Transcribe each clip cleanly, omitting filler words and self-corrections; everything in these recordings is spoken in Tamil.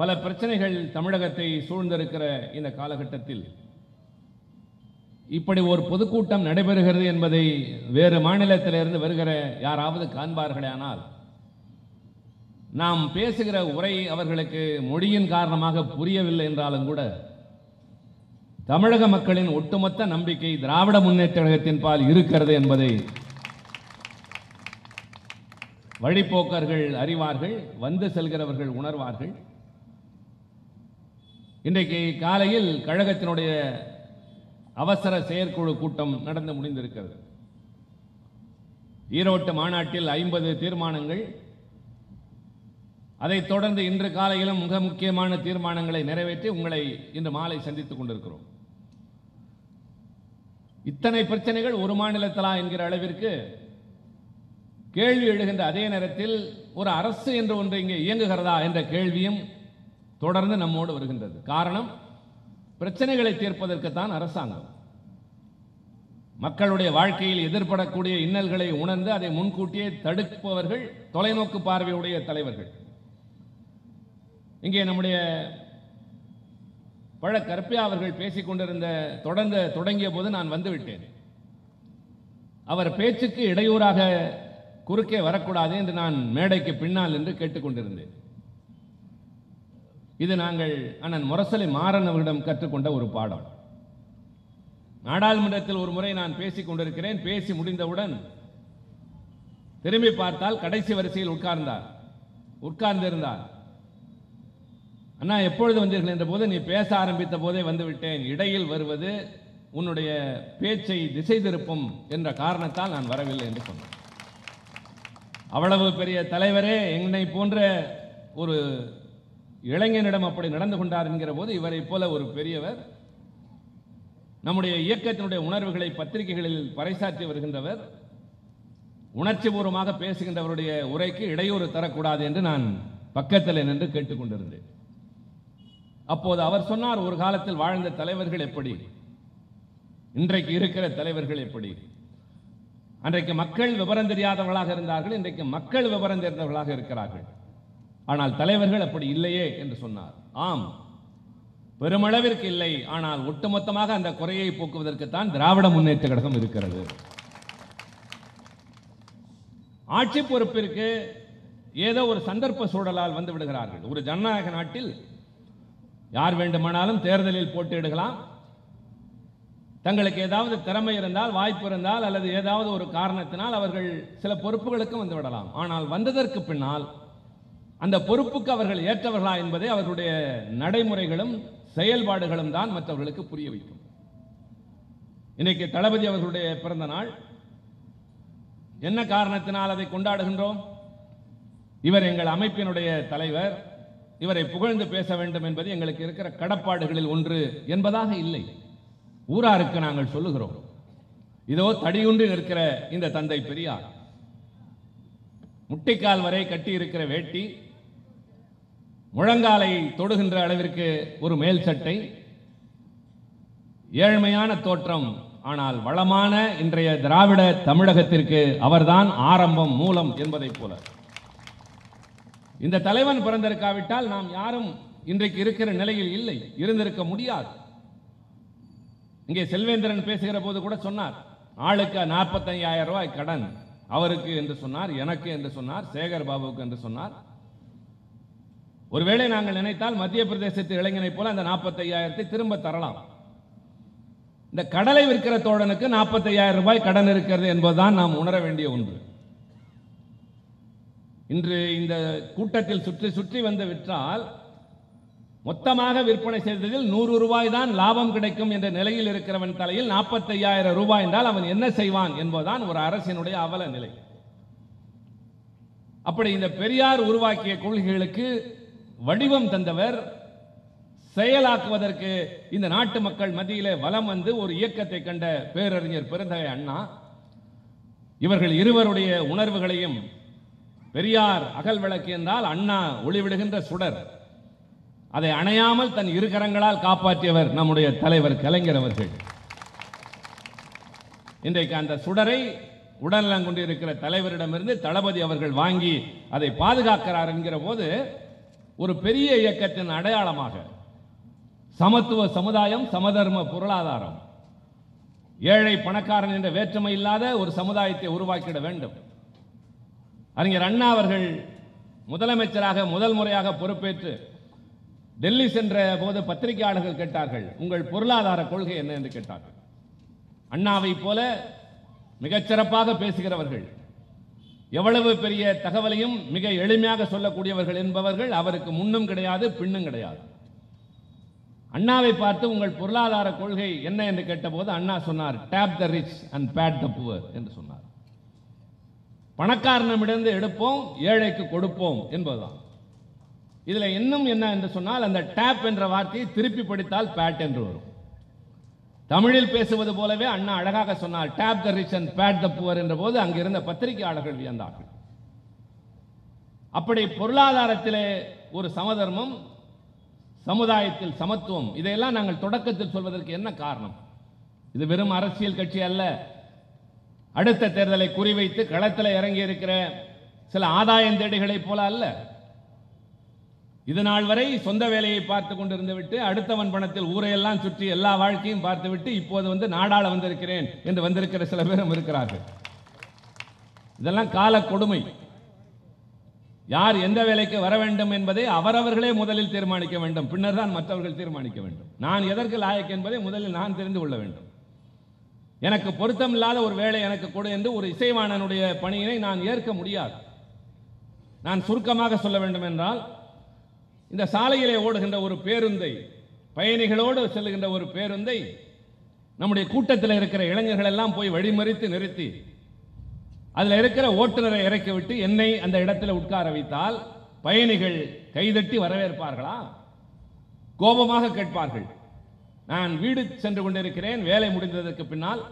பல பிரச்சனைகள் தமிழகத்தை சூழ்ந்திருக்கிற இந்த காலகட்டத்தில் இப்படி ஒரு பொதுக்கூட்டம் நடைபெறுகிறது என்பதை வேறு மாநிலத்திலிருந்து வருகிற யாராவது காண்பார்களானால் நாம் பேசுகிற உரை அவர்களுக்கு மொழியின் காரணமாக புரியவில்லை என்றாலும் கூட தமிழக மக்களின் ஒட்டுமொத்த நம்பிக்கை திராவிட முன்னேற்றக் கழகத்தின் பால் இருக்கிறது என்பதை வழிப்போக்கர்கள் அறிவார்கள், வந்து செல்கிறவர்கள் உணர்வார்கள். இன்றைக்கு காலையில் கழகத்தினுடைய அவசர செயற்குழு கூட்டம் நடந்து முடிந்திருக்கிறது. ஈரோட்டு மாநாட்டில் 50 தீர்மானங்கள், அதைத் தொடர்ந்து இன்று காலையிலும் மிக முக்கியமான தீர்மானங்களை நிறைவேற்றி உங்களை இன்று மாலை சந்தித்துக் கொண்டிருக்கிறோம். இத்தனை பிரச்சனைகள் ஒரு மாநிலத்திலா என்கிற அளவிற்கு கேள்வி எழுகின்ற அதே நேரத்தில் ஒரு அரசு என்று ஒன்று இங்கே இயங்குகிறதா என்ற கேள்வியும் தொடர்ந்து நம்மோடு வருகின்றது. காரணம், பிரச்சனைகளை தீர்ப்பதற்குத்தான் அரசாங்கம். மக்களுடைய வாழ்க்கையில் எதிர்படக்கூடிய இன்னல்களை உணர்ந்து அதை முன்கூட்டியே தடுப்பவர்கள் தொலைநோக்கு பார்வையுடைய தலைவர்கள். இங்கே நம்முடைய பழ கற்பியா அவர்கள் பேசிக்கொண்டிருந்த தொடங்கிய போது நான் வந்துவிட்டேன். அவர் பேச்சுக்கு இடையூறாக குறுக்கே வரக்கூடாது என்று நான் மேடைக்கு பின்னால் என்று கேட்டுக்கொண்டிருந்தேன். இது நாங்கள் அண்ணன் முரசொலி மாறன் அவர்களிடம் கற்றுக்கொண்ட ஒரு பாடம். நாடாளுமன்றத்தில் ஒரு முறை நான் பேசிக் கொண்டிருக்கிறேன். பேசி முடிந்தவுடன் திரும்பி பார்த்தால் கடைசி வரிசையில் உட்கார்ந்திருந்தார். அண்ணா, எப்பொழுது வந்தீர்கள் என்ற போது, நீ பேச ஆரம்பித்த போதே வந்துவிட்டேன், இடையில் வருவது உன்னுடைய பேச்சை திசை திருப்பும் என்ற காரணத்தால் நான் வரவில்லை என்று சொன்னேன். அவ்வளவு பெரிய தலைவரே என்னை போன்ற ஒரு இளைஞனிடம் அப்படி நடந்து கொண்டார் என்கிற போது, இவரை போல ஒரு பெரியவர், நம்முடைய இயக்கத்தினுடைய உணர்வுகளை பத்திரிகைகளில் பறைசாற்றி வருகின்றவர், உணர்ச்சி பூர்வமாக பேசுகின்றவருடைய உரைக்கு இடையூறு தரக்கூடாது என்று நான் பக்கத்தில் நின்று கேட்டுக்கொண்டிருந்தேன். அப்போது அவர் சொன்னார், ஒரு காலத்தில் வாழ்ந்த தலைவர்கள் எப்படி, இன்றைக்கு இருக்கிற தலைவர்கள் எப்படி. அன்றைக்கு மக்கள் விவரம் தெரியாதவர்களாக இருந்தார்கள், இன்றைக்கு மக்கள் விவரம் தெரிந்தவர்களாக இருக்கிறார்கள். ஆனால் தலைவர்கள் அப்படி இல்லையே என்று சொன்னார். ஆம், பெருமளவிற்கு இல்லை. ஆனால் ஒட்டுமொத்தமாக அந்த குறையை போக்குவதற்குத்தான் திராவிட முன்னேற்றக் கழகம் இருக்கிறது. ஆட்சி பொறுப்பிற்கு ஏதோ ஒரு சந்தர்ப்ப சூழலால் வந்து விடுகிறார்கள். ஒரு ஜனநாயக நாட்டில் யார் வேண்டுமானாலும் தேர்தலில் போட்டியிடலாம். தங்களுக்கு ஏதாவது திறமை இருந்தால், வாய்ப்பு இருந்தால், அல்லது ஏதாவது ஒரு காரணத்தினால் அவர்கள் சில பொறுப்புகளுக்கும் வந்துவிடலாம். ஆனால் வந்ததற்கு பின்னால் அந்த பொறுப்புக்கு அவர்கள் ஏற்றவர்களா என்பதை அவர்களுடைய நடைமுறைகளும் செயல்பாடுகளும் தான் மற்றவர்களுக்கு புரிய வைக்கும். இன்னைக்கு தளபதி அவர்களுடைய பிறந்த நாள். என்ன காரணத்தினால் அதை கொண்டாடுகின்றோம்? இவர் எங்கள் அமைப்பினுடைய தலைவர், இவரை புகழ்ந்து பேச வேண்டும் என்பது எங்களுக்கு இருக்கிற கடப்பாடுகளில் ஒன்று என்பதாக இல்லை, ஊராருக்கு நாங்கள் சொல்லுகிறோம். இதோ தடியுண்டு இருக்கிற இந்த தந்தை பெரியார், முட்டிக்கால் வரை கட்டி இருக்கிற வேட்டி, முழங்காலை தொடுகின்ற அளவிற்கு ஒரு மேல் சட்டை, ஏழ்மையான தோற்றம், ஆனால் வளமான இன்றைய திராவிட தமிழகத்திற்கு அவர்தான் ஆரம்பம், மூலம் என்பதைப் போல. இந்த தலைவன் பிறந்திருக்காவிட்டால் நாம் யாரும் இன்றைக்கு இருக்கிற நிலையில் இல்லை, இருந்திருக்க முடியாது. இங்கே செல்வேந்திரன் பேசுகிற போது கூட சொன்னார், ஆளுக்கு 45,000 ரூபாய் கடன், அவருக்கு என்று சொன்னார், எனக்கு என்று சொன்னார், சேகர் பாபுக்கு என்று சொன்னார். ஒருவேளை நாங்கள் நினைத்தால் மத்திய பிரதேசத்து இளைஞனை போல அந்த 45,000 திரும்ப தரலாம். இந்த கடலை விற்கிற தோழனுக்கு 45,000 ரூபாய் கடன் இருக்கிறது என்பதுதான் நாம் உணர வேண்டிய ஒன்று. இன்று இந்த கூட்டத்தில் சுற்றி சுற்றி வந்து விற்றால் மொத்தமாக விற்பனை செய்ததில் 100 ரூபாய் தான் லாபம் கிடைக்கும் என்ற நிலையில் இருக்கிறவன் தலையில் 45,000 ரூபாய் என்றால் அவன் என்ன செய்வான் என்பதுதான் ஒரு அரசினுடைய அவல நிலை. அப்படி இந்த பெரியார் உருவாக்கிய கொள்கைகளுக்கு வடிவம் தந்தவர், செயலாக்குவதற்கு இந்த நாட்டு மக்கள் மத்தியிலே வலம் வந்து ஒரு இயக்கத்தை கண்ட பேரறிஞர் பெருந்தகை அண்ணா. இவர்கள் இருவருடைய உணர்வுகளையும், பெரியார் அகல் விளக்கு என்றால் அண்ணா ஒளிவிடுகின்ற சுடர், அதை அணையாமல் தன் இருக்கரங்களால் காப்பாற்றியவர் நம்முடைய தலைவர் கலைஞர் அவர்கள். இன்றைக்கு அந்த சுடரை உடல்நலம் கொண்டிருக்கிற தலைவரிடமிருந்து தளபதி அவர்கள் வாங்கி அதை பாதுகாக்கிறார் என்கிற போது ஒரு பெரிய இயக்கத்தின் அடையாளமாக சமத்துவ சமுதாயம், சமதர்ம பொருளாதாரம், ஏழை பணக்காரன் என்ற வேற்றுமை இல்லாத ஒரு சமுதாயத்தை உருவாக்கிட வேண்டும். அறிஞர் அண்ணா அவர்கள் முதலமைச்சராக முதல் முறையாக பொறுப்பேற்று டெல்லி சென்ற போது பத்திரிகையாளர்கள் கேட்டார்கள், உங்கள் பொருளாதார கொள்கை என்ன என்று கேட்டார்கள். அண்ணாவை போல மிகச்சிறப்பாக பேசுகிறவர்கள், எவ்வளவு பெரிய தகவலையும் மிக எளிமையாக சொல்லக்கூடியவர்கள் என்பவர்கள் அவருக்கு முன்னும் கிடையாது, பின்னும் கிடையாது. அண்ணாவை பார்த்து உங்கள் பொருளாதார கொள்கை என்ன என்று கேட்டபோது அண்ணா சொன்னார், tap the rich and pat the poor என்று சொன்னார். பணக்காரனிடமிருந்து எடுப்போம், ஏழைக்கு கொடுப்போம் என்பதுதான். இதில் இன்னும் என்ன என்று சொன்னால், அந்த டேப் என்ற வார்த்தையை திருப்பி படித்தால் பேட் என்று வரும். தமிழில் பேசுவது போலவே அண்ணா அழகாக சொன்னார், tap the rich and pat the poor என்ற போது அங்கிருந்த பத்திரிகையாளர்கள் வியந்தார்கள். அப்படி பொருளாதாரத்திலே ஒரு சமதர்மம், சமுதாயத்தில் சமத்துவம், இதையெல்லாம் நாங்கள் தொடக்கத்தில் சொல்வதற்கு என்ன காரணம்? இது வெறும் அரசியல் கட்சி அல்ல. அடுத்த தேர்தலை குறிவைத்து களத்தில் இறங்கி இருக்கிற சில ஆதாயம் தேடிகளை போல அல்ல. இது நாள் வரை சொந்த வேலையை பார்த்து கொண்டிருந்து விட்டு, அடுத்தவன் பணத்தில் ஊரையெல்லாம் சுற்றி எல்லா வாழ்க்கையும் பார்த்து விட்டு, இப்போது வந்து நாடாள வந்திருக்கிறேன் என்று வந்திருக்கிற சில பேரும் இருக்கிறார்கள். இதெல்லாம் கால கொடுமை. யார் எந்த வேலைக்கு வர வேண்டும் என்பதை அவரவர்களே முதலில் தீர்மானிக்க வேண்டும், பின்னர் தான் மற்றவர்கள் தீர்மானிக்க வேண்டும். நான் எதற்கு லாயக்கு என்பதை முதலில் நான் தெரிந்து கொள்ள வேண்டும். எனக்கு பொருத்தமில்லாத ஒரு வேலை எனக்கு கொடு என்று ஒரு இசைவாணனுடைய பணியினை நான் ஏற்க முடியாது. நான் சுருக்கமாக சொல்ல வேண்டும் என்றால், இந்த சாலையிலே ஓடுகின்ற ஒரு பேருந்தை, பயணிகளோடு செல்லுகின்ற ஒரு பேருந்தை நம்முடைய கூட்டத்தில் இருக்கிற இளைஞர்கள் எல்லாம் போய் வழிமறித்து நிறுத்தி அதில் இருக்கிற ஓட்டுநரை இறக்கிவிட்டு என்னை அந்த இடத்துல உட்கார வைத்தால் பயணிகள் கைதட்டி வரவேற்பார்களா? கோபமாக கேட்பார்கள். நான் வீடு சென்று கொண்டிருக்கிறேன், வேலை முடிந்ததற்கு பின்னால்,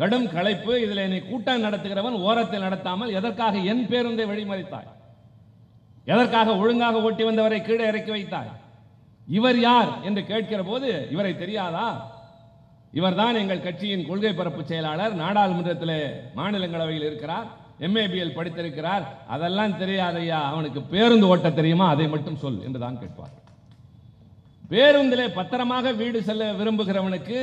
கடும் களைப்பு, இதில் என்னை கூட்டம் நடத்துகிறவன் ஓரத்தில் நடத்தாமல் எதற்காக என் பேருந்தை வழிமறித்தாய்? எதற்காக ஒழுங்காக ஓட்டி வந்தவரை கீழே இறக்கி வைத்தாய்? இவர் யார் என்று கேட்கிற போது, இவரை தெரியாதா? இவர்தான் எங்கள் கட்சியின் கொள்கை பரப்பு செயலாளர், நாடாளுமன்றத்தில் மாநிலங்களவையில் இருக்கிறார், எம்ஏபிஎல் படித்திருக்கிறார், அதெல்லாம் தெரியாதையா, அவனுக்கு பேருந்து ஓட்ட தெரியுமா, அதை மட்டும் சொல் என்றுதான் கேட்பார். பேருந்திலே பத்திரமாக வீடு செல்ல விரும்புகிறவனுக்கு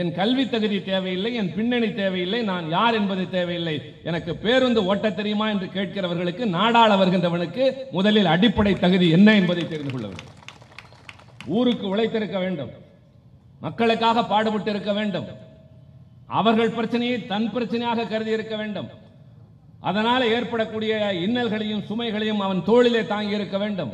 என் கல்வி தகுதி தேவையில்லை, என் பின்னணி தேவையில்லை, நான் யார் என்பது தேவையில்லை, எனக்கு பேருந்து ஓட்ட தெரியுமா என்று கேட்கிறவர்களுக்கு, நாடாள வருகின்றவனுக்கு முதலில் அடிப்படை தகுதி என்ன என்பதை தெரிந்து கொள்ள வேண்டும். ஊருக்கு உழைத்திருக்க வேண்டும், மக்களுக்காக பாடுபட்டு இருக்க வேண்டும், அவர்கள் பிரச்சனையை தன் பிரச்சனையாக கருதி இருக்க வேண்டும், அதனால் ஏற்படக்கூடிய இன்னல்களையும் சுமைகளையும் அவன் தோளிலே தாங்கி இருக்க வேண்டும்,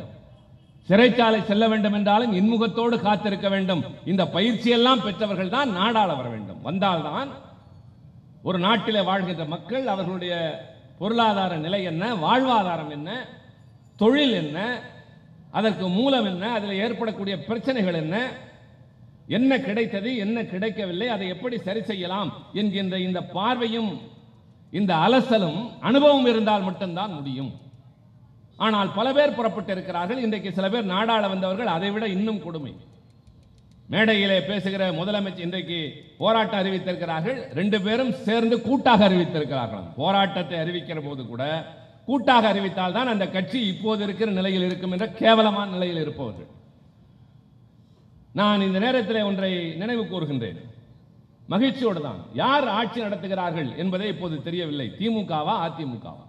சிறைச்சாலை செல்ல வேண்டும் என்றாலும் இன்முகத்தோடு காத்திருக்க வேண்டும். இந்த பயிற்சியெல்லாம் பெற்றவர்கள் தான் நாடாள வர வேண்டும். வந்தால்தான் ஒரு நாட்டிலே வாழ்கின்ற மக்கள் அவர்களுடைய பொருளாதார நிலை என்ன, வாழ்வாதாரம் என்ன, தொழில் என்ன, அதற்கு மூலம் என்ன, அதில் ஏற்படக்கூடிய பிரச்சனைகள் என்ன, என்ன கிடைத்தது, என்ன கிடைக்கவில்லை, அதை எப்படி சரி செய்யலாம் என்கின்ற இந்த பார்வையும் இந்த அலசலும் அனுபவம் இருந்தால் மட்டும்தான் முடியும். ஆனால் பல பேர் புறப்பட்டு இருக்கிறார்கள். இன்றைக்கு சில பேர் நாடாள வந்தவர்கள், அதை விட இன்னும் கொடுமை. மேடையிலே பேசுகிற முதலமைச்சர் இன்றைக்கு போராட்டம் அறிவித்திருக்கிறார்கள், 2 பேரும் சேர்ந்து கூட்டாக அறிவித்திருக்கிறார்கள். போராட்டத்தை அறிவிக்கிற போது கூட கூட்டாக அறிவித்தால் தான் அந்த கட்சி இப்போது இருக்கிற நிலையில் இருக்கும் என்ற கேவலமான நிலையில் இருப்பவர்கள். நான் இந்த நேரத்தில் ஒன்றை நினைவு கூறுகின்றேன், மகிழ்ச்சியோடு தான். யார் ஆட்சி நடத்துகிறார்கள் என்பதை இப்போது தெரியவில்லை, திமுகவா அதிமுகவா,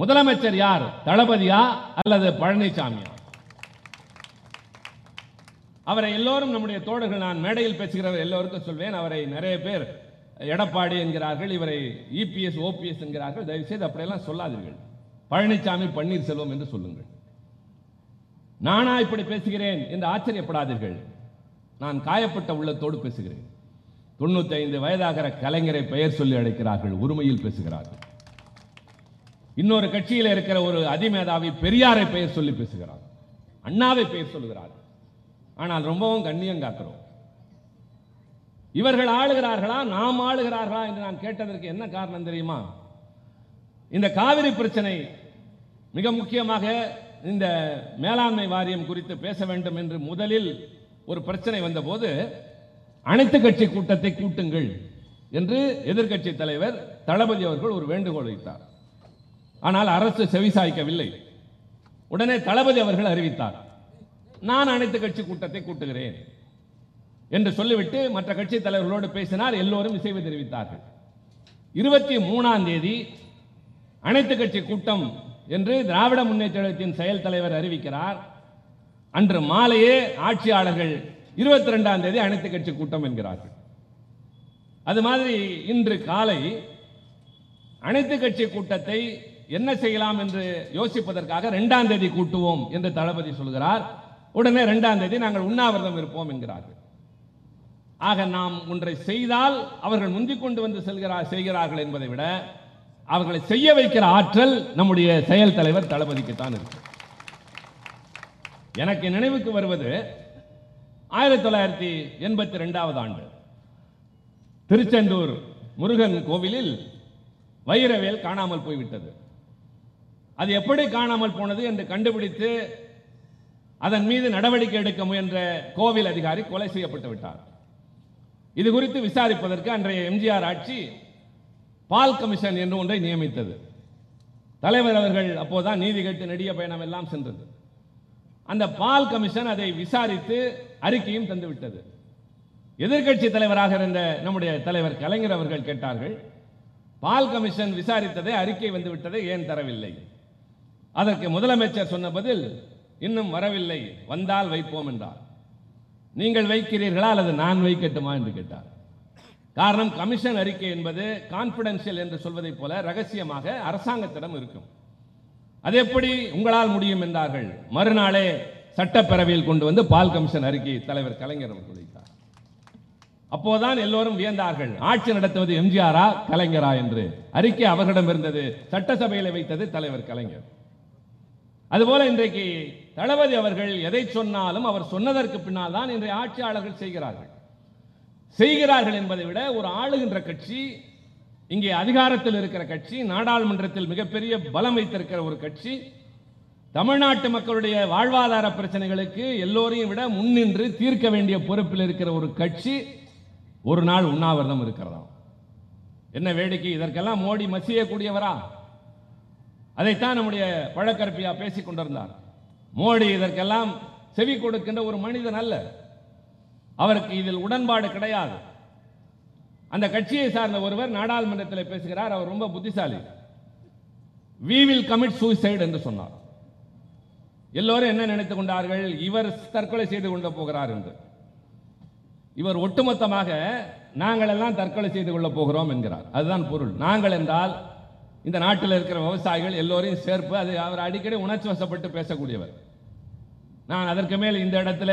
முதலமைச்சர் யார், தளபதியா அல்லது பழனிசாமியா? அவரை எல்லோரும் நம்முடைய தோழர்கள், நான் மேடையில் பேசுகிறவர் எல்லோருக்கும் சொல்வேன், அவரை நிறைய பேர் எடப்பாடி என்கிறார்கள், இவரை இபிஎஸ் ஓபிஎஸ் என்கிறார்கள். தயவுசெய்து அப்படியெல்லாம் சொல்லாதீர்கள், பழனிசாமி பன்னீர்செல்வம் என்று சொல்லுங்கள். நானா இப்படி பேசுகிறேன் என்று ஆச்சரியப்படாதீர்கள், நான் காயப்பட்ட உள்ளத்தோடு பேசுகிறேன். 95 வயதாகிற கலைஞரை பெயர் சொல்லி அழைக்கிறார்கள், உரிமையில் பேசுகிறார்கள். இன்னொரு கட்சியில் இருக்கிற ஒரு அதிமேதாவி பெரியாரை பெயர் சொல்லி பேசுகிறார், அண்ணாவை பெயர் சொல்லுகிறார். ஆனால் ரொம்பவும் கண்ணியம் காக்கிறோம். இவர்கள் ஆளுகிறார்களா, நாம் ஆளுகிறார்களா என்று நான் கேட்டதற்கு என்ன காரணம் தெரியுமா? இந்த காவிரி பிரச்சனை மிக முக்கியமாக இந்த மேலாண்மை வாரியம் குறித்து பேச வேண்டும் என்று முதலில் ஒரு பிரச்சனை வந்தபோது, அனைத்து கட்சி கூட்டத்தை கூட்டுங்கள் என்று எதிர்க்கட்சி தலைவர் தளபதி அவர்கள் ஒரு வேண்டுகோள் வைத்தார். ஆனால் அரசு செவிசாய்க்கவில்லை. உடனே தளபதி அவர்கள் அறிவித்தார், நான் அனைத்து கட்சி கூட்டத்தை கூட்டுகிறேன் என்று சொல்லிவிட்டு மற்ற கட்சி தலைவர்களோடு பேசினார். எல்லோரும் இசைவு தெரிவித்தார்கள். 23ஆம் தேதி அனைத்து கட்சி கூட்டம் என்று திராவிட முன்னேற்றக் கழகத்தின் செயல் தலைவர் அறிவிக்கிறார். அன்று மாலையே ஆட்சியாளர்கள் 22ஆம் தேதி அனைத்து கட்சி கூட்டம் என்கிறார்கள். அது மாதிரி இன்று காலை அனைத்து கட்சி கூட்டத்தை என்ன செய்யலாம் என்று யோசிப்பதற்காக 2ஆம் தேதி கூட்டுவோம் என்று தளபதி சொல்கிறார். உடனே 2ஆம் தேதி நாங்கள் உண்ணாவிரதம் இருப்போம் என்கிறார்கள். ஆக நாம் ஒன்றை செய்தால் அவர்கள் முந்திக் கொண்டு வந்து செய்கிறார்கள் என்பதை விட அவர்களை செய்ய வைக்கிற ஆற்றல் நம்முடைய செயல் தலைவர் தளபதிக்கு தான் இருக்கு. எனக்கு நினைவுக்கு வருவது 1982ஆம் ஆண்டு திருச்செந்தூர் முருகன் கோவிலில் வைரவேல் காணாமல் போய்விட்டது. அது எப்படி காணாமல் போனது என்று கண்டுபிடித்து அதன் மீது நடவடிக்கை எடுக்க முயன்ற கோவில் அதிகாரி கொலை செய்யப்பட்டு விட்டார். இது குறித்து விசாரிப்பதற்கு அன்றைய எம்ஜிஆர் ஆட்சி பால் கமிஷன் என்று ஒன்றை நியமித்தது. தலைவர் அவர்கள் அப்போதான் நீதி கேட்டு நெடிய பயணம் எல்லாம் சென்றது. அந்த பால் கமிஷன் அதை விசாரித்து அறிக்கையும் தந்துவிட்டது. எதிர்கட்சி தலைவராக இருந்த நம்முடைய தலைவர் கலைஞர் அவர்கள் கேட்டார்கள், பால் கமிஷன் விசாரித்ததை அறிக்கை வந்துவிட்டதை ஏன் தரவில்லை? அதற்கு முதலமைச்சர் சொன்ன பதில், இன்னும் வரவில்லை, வந்தால் வைப்போம் என்றார். நீங்கள் வைக்கிறீர்களா அல்லது நான் வைக்கட்டுமா என்று கேட்டார். காரணம், கமிஷன் அறிக்கை என்பது கான்பிடென்ஷியல் என்று சொல்வதைப் போல ரகசியமாக அரசாங்கத்திடம் இருக்கும். அது எப்படி உங்களால் முடியும் என்றார்கள். மறுநாளே சட்டப்பேரவையில் கொண்டு வந்து பால் கமிஷன் அறிக்கை தலைவர் கலைஞர் அவர்கள் வைத்தார். அப்போதான் எல்லோரும் வியந்தார்கள், ஆட்சி நடத்துவது எம்ஜிஆரா கலைஞரா என்று. அறிக்கை அவர்களிடம் இருந்தது, சட்டசபையில் வைத்தது தலைவர் கலைஞர். அதுபோல இன்றைக்கு தளபதி அவர்கள் எதை சொன்னாலும் அவர் சொன்னதற்கு பின்னால் தான் இன்றைய ஆட்சியாளர்கள் செய்கிறார்கள் என்பதை விட ஒரு ஆளுகின்ற கட்சி, இங்கே அதிகாரத்தில் இருக்கிற கட்சி, நாடாளுமன்றத்தில் மிகப்பெரிய பலம் வைத்திருக்கிற ஒரு கட்சி, தமிழ்நாட்டு மக்களுடைய வாழ்வாதார பிரச்சனைகளுக்கு எல்லோரையும் விட முன்னின்று தீர்க்க வேண்டிய பொறுப்பில் இருக்கிற ஒரு கட்சி ஒரு நாள் உண்ணாவிரதம் இருக்கிறதாம். என்ன வேடிக்கை! இதற்கெல்லாம் மோடி மசியக்கூடியவரா? அதைத்தான் நம்முடைய பழக்கற்பியா பேசிக் கொண்டிருந்தார். மோடி இதற்கெல்லாம் செவி கொடுக்கின்ற ஒரு மனிதன் அல்ல, அவருக்கு இதில் உடன்பாடு கிடையாது. அந்த கட்சியை சார்ந்த ஒருவர் நாடாளுமன்றத்தில் பேசுகிறார், அவர் ரொம்ப புத்திசாலி. We will commit suicide என்று சொன்னார். எல்லோரும் என்ன நினைத்துக் கொண்டார்கள், இவர் தற்கொலை செய்து கொள்ள போகிறார் என்று. இவர் ஒட்டுமொத்தமாக நாங்கள் எல்லாம் தற்கொலை செய்து கொள்ள போகிறோம் என்கிறார். அதுதான் பொருள். நாங்கள் என்றால் இந்த நாட்டில் இருக்கிற விவசாயிகள் எல்லோரையும் சேர்ப்பு. அது அவர் அடிக்கடி உணர்ச்சி வசப்பட்டு பேசக்கூடியவர். நான் அதற்கு மேல் இந்த இடத்துல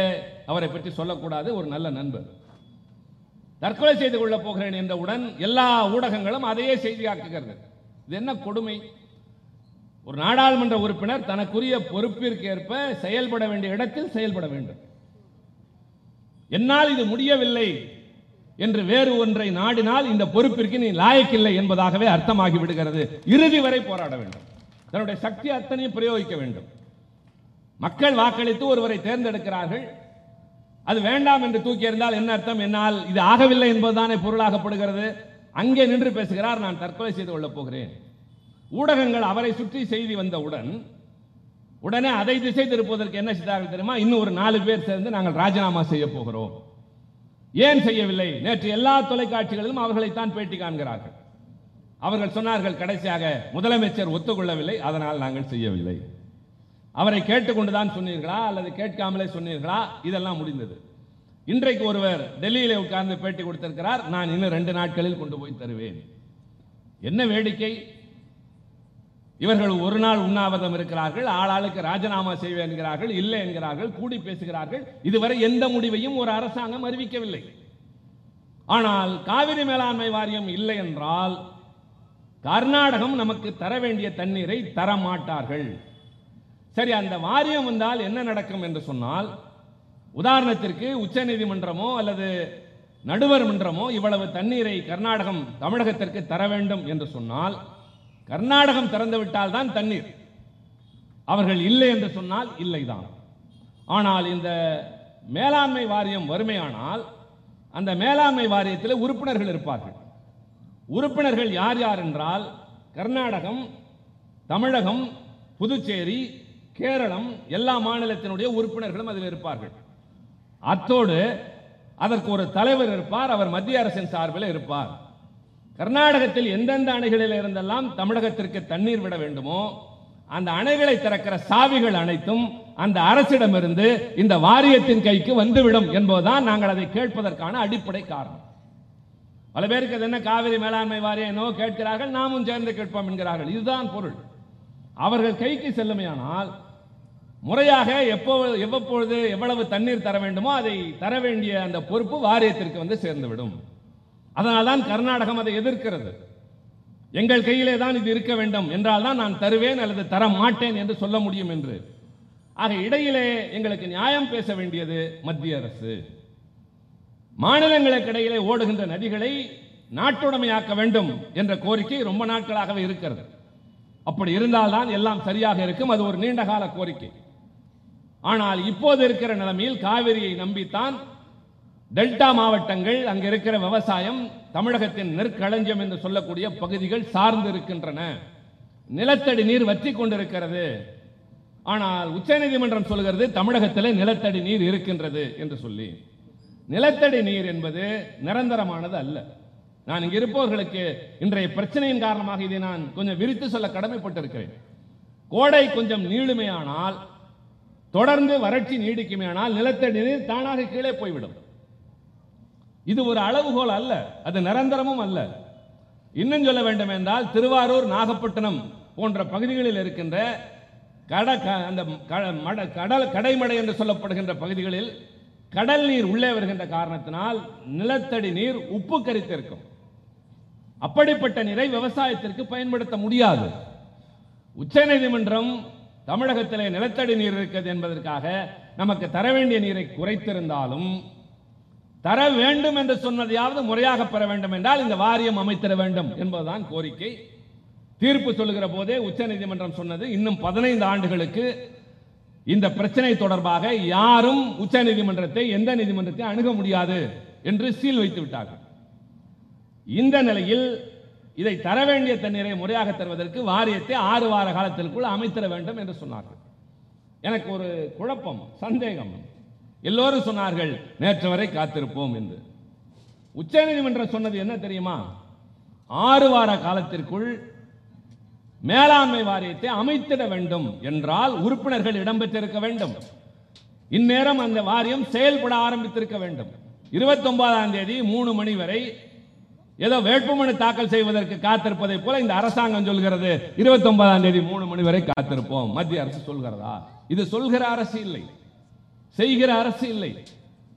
அவரை பற்றி சொல்லக்கூடாது. ஒரு நல்ல நண்பர். தற்கொலை செய்து கொள்ளப் போகிறேன் என்றவுடன் எல்லா ஊடகங்களும் அதையே செய்தியாக்குகிறது. இது என்ன கொடுமை! ஒரு நாடாளுமன்ற உறுப்பினர் தனக்குரிய பொறுப்பிற்கு ஏற்ப செயல்பட வேண்டிய இடத்தில் செயல்பட வேண்டும். என்னால் இது முடியவில்லை என்று வேறு ஒன்றை நாடினால் இந்த பொறுப்பிற்கு நீ லாயக்கில்லை என்பதாகவே அர்த்தமாகி விடுகிறது. இறுதி வரை போராட வேண்டும். தன்னுடைய சக்தி அத்தனையும் பிரயோகிக்க வேண்டும். மக்கள் வாக்களித்து ஒருவரை தேர்ந்தெடுக்கிறார்கள். அது வேண்டாம் என்று தூக்கி இருந்தால் என்ன அர்த்தம்? என்னால் இது ஆகவில்லை என்பதுதானே பொருளாகப்படுகிறது. அங்கே நின்று பேசுகிறார், நான் தற்கொலை செய்து கொள்ளப் போகிறேன். ஊடகங்கள் அவரை சுற்றி செய்தி வந்தவுடன் உடனே அதை திசை திருப்புவதற்கு என்ன செய்தார்கள் தெரியுமா? இன்னும் ஒரு 4 பேர் சேர்ந்து நாங்கள் ராஜினாமா செய்ய போகிறோம். ஏன் செய்யவில்லை? நேற்று எல்லா தொலைக்காட்சிகளிலும் அவர்களைத்தான் பேட்டி காண்கிறார்கள். அவர்கள் சொன்னார்கள், கடைசியாக முதலமைச்சர் ஒத்துக்கொள்ளவில்லை, அதனால் நாங்கள் செய்யவில்லை. அவரை கேட்டுக்கொண்டுதான் சொன்னீர்களா அல்லது கேட்காமலே சொன்னீர்களா? இதெல்லாம் முடிந்தது. இன்றைக்கு ஒருவர் டெல்லியிலே உட்கார்ந்து பேட்டி கொடுத்திருக்கிறார், நான் இன்னும் 2 நாட்களில் கொண்டு போய் தருவேன். என்ன வேடிக்கை! இவர்கள் ஒரு நாள் உண்ணாவிரதம் இருக்கிறார்கள், ஆளாளுக்கு ராஜினாமா செய்வேன் என்கிறார்கள், இல்லை என்கிறார்கள், கூடி பேசுகிறார்கள். இதுவரை எந்த முடிவையும் ஒரு அரசாங்கம் அறிவிக்கவில்லை. ஆனால் காவிரி மேலாண்மை வாரியம் இல்லை என்றால் கர்நாடகம் நமக்கு தர வேண்டிய தண்ணீரை தரமாட்டார்கள். சரி, அந்த வாரியம் வந்தால் என்ன நடக்கும் என்று சொன்னால், உதாரணத்திற்கு உச்ச நீதிமன்றமோ அல்லது நடுவர் மன்றமோ இவ்வளவு தண்ணீரை கர்நாடகம் தமிழகத்திற்கு தர வேண்டும் என்று சொன்னால் கர்நாடகம் திறந்துவிட்டால் தான் தண்ணீர். அவர்கள் இல்லை என்று சொன்னால் இல்லைதான். ஆனால் இந்த மேலாண்மை வாரியம் வறுமையானால் அந்த மேலாண்மை வாரியத்தில் உறுப்பினர்கள் இருப்பார்கள். உறுப்பினர்கள் யார் யார் என்றால் கர்நாடகம், தமிழகம், புதுச்சேரி, கேரளம் எல்லா மாநிலத்தினுடைய உறுப்பினர்களும் அதில் இருப்பார்கள். அத்தோடு அதற்கு ஒரு தலைவர் இருப்பார், அவர் மத்திய அரசின் சார்பில் இருப்பார். கர்நாடகத்தில் எந்தெந்த அணைகளில் இருந்தெல்லாம் தமிழகத்திற்கு தண்ணீர் விட வேண்டுமோ அந்த அணைகளை திறக்கிற சாவிகள் அனைத்தும் அந்த அரசிடமிருந்து இந்த வாரியத்தின் கைக்கு வந்துவிடும் என்பதுதான் நாங்கள் அதை கேட்பதற்கான அடிப்படை காரணம். பல பேருக்கு அது என்ன காவிரி மேலாண்மை வாரியம் என்னவோ கேட்கிறார்கள், நாமும் சேர்ந்து கேட்போம் என்கிறார்கள். இதுதான் பொருள். அவர்கள் கைக்கு செல்லுமையானால் முறையாக எவ்வப்பொழுது எவ்வளவு தண்ணீர் தர வேண்டுமோ அதை தர வேண்டிய அந்த பொறுப்பு வாரியத்திற்கு வந்து சேர்ந்துவிடும். அதனால்தான் கர்நாடகம் அதை எதிர்க்கிறது. எங்கள் கையிலே தான் இது இருக்க வேண்டும் என்றால் தான் நான் தருவேன் அல்லது தர மாட்டேன் என்று சொல்ல முடியும் என்று. ஆக இடையிலே எங்களுக்கு நியாயம் பேச வேண்டியது மத்திய அரசு. மாநிலங்களுக்கு இடையிலே ஓடுகின்ற நதிகளை நாட்டுடைமையாக்க வேண்டும் என்ற கோரிக்கை ரொம்ப நாட்களாகவே இருக்கிறது. அப்படி இருந்தால்தான் எல்லாம் சரியாக இருக்கும். அது ஒரு நீண்டகால கோரிக்கை. ஆனால் இப்போது இருக்கிற நிலைமையில் காவிரியை நம்பித்தான் டெல்டா மாவட்டங்கள், அங்கு இருக்கிற விவசாயம், தமிழகத்தின் நெற்களஞ்சியம் என்று சொல்லக்கூடிய பகுதிகள் சார்ந்து இருக்கின்றன. நிலத்தடி நீர் வற்றி கொண்டிருக்கிறது. ஆனால் உச்சநீதிமன்றம் சொல்கிறது தமிழகத்தில் நிலத்தடி நீர் இருக்கின்றது என்று சொல்லி. நிலத்தடி நீர் என்பது நிரந்தரமானது அல்ல. நான் இங்கு இருப்பவர்களுக்கு இன்றைய பிரச்சனையின் காரணமாக இதை நான் கொஞ்சம் விரித்து சொல்ல கடமைப்பட்டிருக்கிறேன். கோடை கொஞ்சம் நீளுமையானால், தொடர்ந்து வறட்சி நீடிக்குமேயானால் நிலத்தடி நீர் தானாக கீழே போய்விடும். இது ஒரு அளவுகோல் அல்ல, அது நிரந்தரமும் அல்ல. இன்னும் சொல்ல வேண்டும் என்றால் திருவாரூர், நாகப்பட்டினம் போன்ற பகுதிகளில் இருக்கின்ற கடைமடை என்று சொல்லப்படுகின்ற பகுதிகளில் கடல் நீர் உள்ளே வருகின்ற காரணத்தினால் நிலத்தடி நீர் உப்பு கரித்திருக்கும். அப்படிப்பட்ட நீரை விவசாயத்திற்கு பயன்படுத்த முடியாது. உச்சநீதிமன்றம் தமிழகத்திலே நிலத்தடி நீர் இருக்கிறது என்பதற்காக நமக்கு தர வேண்டிய நீரை குறைத்திருந்தாலும், தர வேண்டும் என்று சொன்னதையாவது முறையாக பெற வேண்டும் என்றால் இந்த வாரியம் அமைத்திட வேண்டும் என்பதுதான் கோரிக்கை. தீர்ப்பு சொல்லுகிற போதே உச்சநீதிமன்றம் சொன்னது இன்னும் 15 ஆண்டுகளுக்கு இந்த பிரச்சனை தொடர்பாக யாரும் உச்சநீதிமன்றத்தை, எந்த நீதிமன்றத்தை அணுக முடியாது என்று சீல் வைத்து விட்டார்கள். இந்த நிலையில் இதை தர வேண்டிய தண்ணீரை முறையாக தருவதற்கு வாரியத்தை 6 வார காலத்திற்குள் அமைத்திட வேண்டும் என்று சொன்னார்கள். எனக்கு ஒரு குழப்பம், சந்தேகம். எல்லோரும் சொன்னார்கள் நேற்று வரை காத்திருப்போம் என்று. உச்சநீதிமன்றம் சொன்னது என்ன தெரியுமா? 6 வார காலத்திற்குள் மேலாண்மை வாரியத்தை அமைத்திட வேண்டும் என்றால் உறுப்பினர்கள் இடம்பெற்றிருக்க வேண்டும். இந்நேரம் அந்த வாரியம் செயல்பட ஆரம்பித்திருக்க வேண்டும். 29ஆம் தேதி 3 மணி வரை ஏதோ வேட்புமனு தாக்கல் செய்வதற்கு காத்திருப்பதை போல இந்த அரசாங்கம் சொல்கிறது 29ஆம் தேதி 3 மணி வரை காத்திருப்போம். மத்திய அரசு சொல்கிறதா? இது சொல்கிற அரசு இல்லை, செய்கிற அரசு இல்லை.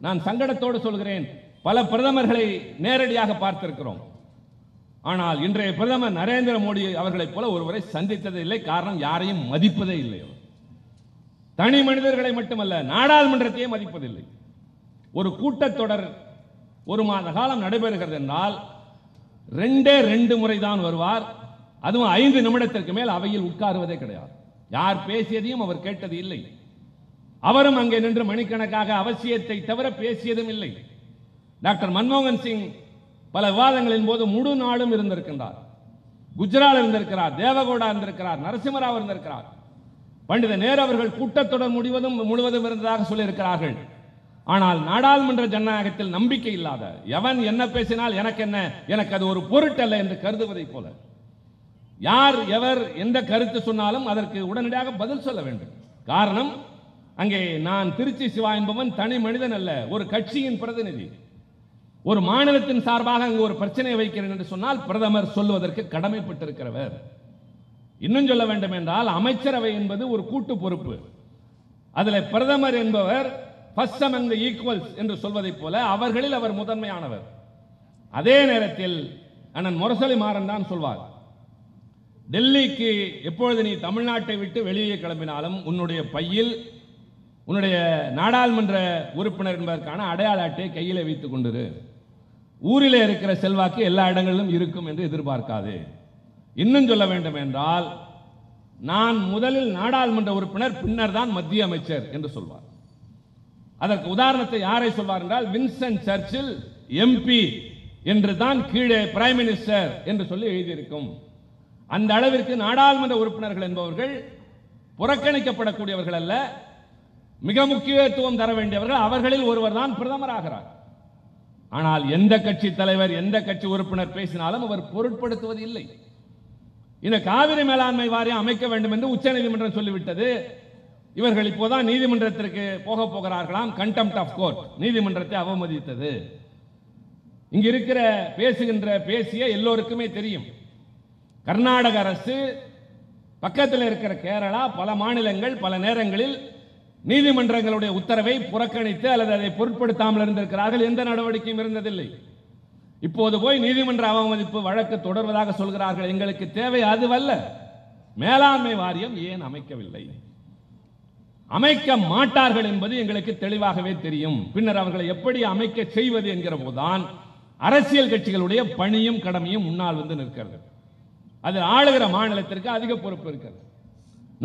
நான் சங்கடத்தோடு சொல்கிறேன், பல பிரதமர்களை நேரடியாக பார்த்திருக்கிறோம். ஆனால் இன்றைய பிரதமர் நரேந்திர மோடி அவர்களைப் போல ஒருவரை சந்தித்தது இல்லை. காரணம், யாரையும் மதிப்பதே இல்லை. தனி மனிதர்களை மட்டுமல்ல, நாடாளுமன்றத்தையே மதிப்பதில்லை. ஒரு கூட்டத்தொடர் 1 மாத காலம் நடைபெறுகிறது என்றால் 2 முறை தான் வருவார். அதுவும் 5 நிமிடத்திற்கு மேல் அவையில் உட்காருவதே கிடையாது. யார் பேசியதையும் அவர் கேட்டது இல்லை. அவரும் அங்கே நின்று மணிக்கணக்காக அவசியத்தை தவிர பேசியதும் இல்லை. டாக்டர் மன்மோகன் சிங் பல விவாதங்களின் போது முழு நாளும் இருந்திருக்கின்றார். குஜராத் இருந்திருக்கிறார், தேவகோடா இருந்திருக்கிறார், நரசிம்மராவ இருந்திருக்கிறார். பண்டித நேரு அவர்கள் கூட்டத்தொடர் முழுவதும் இருந்ததாக சொல்லியிருக்கிறார்கள். ஆனால் நாடாளுமன்ற ஜனநாயகத்தில் நம்பிக்கை இல்லாத எவன் என்ன பேசினால் எனக்கு என்ன, எனக்கு அது ஒரு பொருட்டல்ல என்று கருதுவதை போல யார் எவர் எந்த கருத்து சொன்னாலும் அதற்கு உடனடியாக பதில் சொல்ல வேண்டும். காரணம், அங்கே நான் திருச்சி சிவா என்பவன் தனி மனிதன் அல்ல, ஒரு கட்சியின் பிரதிநிதி. ஒரு மாநிலத்தின் சார்பாக அங்கு ஒரு பிரச்சனையை வைக்கிறேன் என்று சொன்னால் பிரதமர் சொல்லுவதற்கு கடமைப்பட்டிருக்கிறவர். இன்னும் சொல்ல வேண்டும் என்றால் அமைச்சரவை என்பது ஒரு கூட்டு பொறுப்பு. அதில் பிரதமர் என்பவர் ஃபர்ஸ்ட் அமங் தி ஈக்குவல்ஸ் என்று சொல்வதைப் போல அவர்களில் அவர் முதன்மையானவர். அதே நேரத்தில் அண்ணன் முரசொலி மாறன் தான் சொல்வார், டெல்லிக்கு எப்பொழுது நீ தமிழ்நாட்டை விட்டு வெளியே கிளம்பினாலும் உன்னுடைய பையில் உன்னுடைய நாடாளுமன்ற உறுப்பினர் என்பதற்கான அடையாள அட்டையை கையில் வைத்துக் கொண்டிரு. ஊரிலே இருக்கிற செல்வாக்கு எல்லா இடங்களிலும் இருக்கும் என்று எதிர்பார்க்காது. இன்னும் சொல்ல வேண்டும் என்றால் நான் முதலில் நாடாளுமன்ற உறுப்பினர், பின்னர் தான் மத்திய அமைச்சர் என்று சொல்வார். அதற்கு உதாரணத்தை யாரை சொல்வார் என்றால் வின்சென்ட் சர்ச்சில் எம்பி என்று தான் கீழே பிரைம் மினிஸ்டர் என்று சொல்லி எழுதியிருக்கும். அந்த அளவிற்கு நாடாளுமன்ற உறுப்பினர்கள் என்பவர்கள் புறக்கணிக்கப்படக்கூடியவர்கள் அல்ல, மிக முக்கியத்துவம் தர வேண்டியவர்கள். அவர்களில் ஒருவர் தான் பிரதமராகிறார். ஆனால் எந்த கட்சி தலைவர், எந்த கட்சி உறுப்பினர் பேசினாலும் அவர் பொருட்படுத்துவது இல்லை. இந்த காவிரி மேலாண்மை வாரியம் அமைக்க வேண்டும் என்று உச்சநீதிமன்றம் சொல்லிவிட்டது. இவர்கள் இப்போதான் நீதிமன்றத்திற்கு போக போகிறார்களாம். கண்டெம்ட் ஆஃப் கோர்ட், நீதிமன்றத்தை அவமதித்தது. இங்க இருக்கிற பேசிய எல்லோருக்குமே தெரியும், கர்நாடக அரசு, பக்கத்தில் இருக்கிற கேரளா, பல மாநிலங்கள் பல நேரங்களில் நீதிமன்றங்களுடைய உத்தரவை புறக்கணித்து அல்லது அதை பொருட்படுத்தாமல் இருந்திருக்கிறார்கள். எந்த நடவடிக்கையும் இருந்ததில்லை. இப்போது போய் நீதிமன்ற அவமதிப்பு வழக்கு தொடர்வதாக சொல்கிறார்கள். எங்களுக்கு தேவை அதுவல்ல, மேலாண்மை வாரியம் ஏன் அமைக்கவில்லை, அமைக்க மாட்டார்கள் என்பது எங்களுக்கு தெளிவாகவே தெரியும். பின்னர் அவர்களை எப்படி அமைக்க செய்வது என்கிற போதுதான் அரசியல் கட்சிகளுடைய பணியும் கடமையும் முன்னால் வந்து நிற்கிறது. அது ஆளுகிற மாநிலத்திற்கு அதிக பொறுப்பு இருக்கிறது.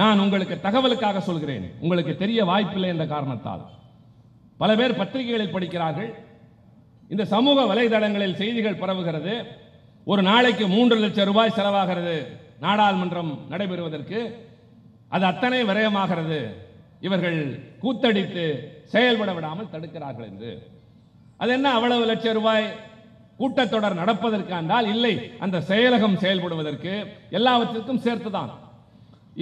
நான் உங்களுக்கு தகவலுக்காக சொல்கிறேன், உங்களுக்கு தெரிய வாய்ப்பில்லை என்ற காரணத்தால். பல பேர் பத்திரிகைகளில் படிக்கிறார்கள், இந்த சமூக வலைதளங்களில் செய்திகள் பரவுகிறது. ஒரு நாளைக்கு 3 லட்சம் ரூபாய் செலவாகிறது நாடாளுமன்றம் நடைபெறுவதற்கு, அது அத்தனை விரயமாகிறது, இவர்கள் கூத்தடித்து செயல்பட விடாமல் தடுக்கிறார்கள் என்று. அது என்ன அவ்வளவு லட்சம் ரூபாய் கூட்டத்தொடர் நடப்பதற்கானால்? இல்லை, அந்த செயலகம் செயல்படுவதற்கு எல்லாவற்றிற்கும் சேர்த்துதான்.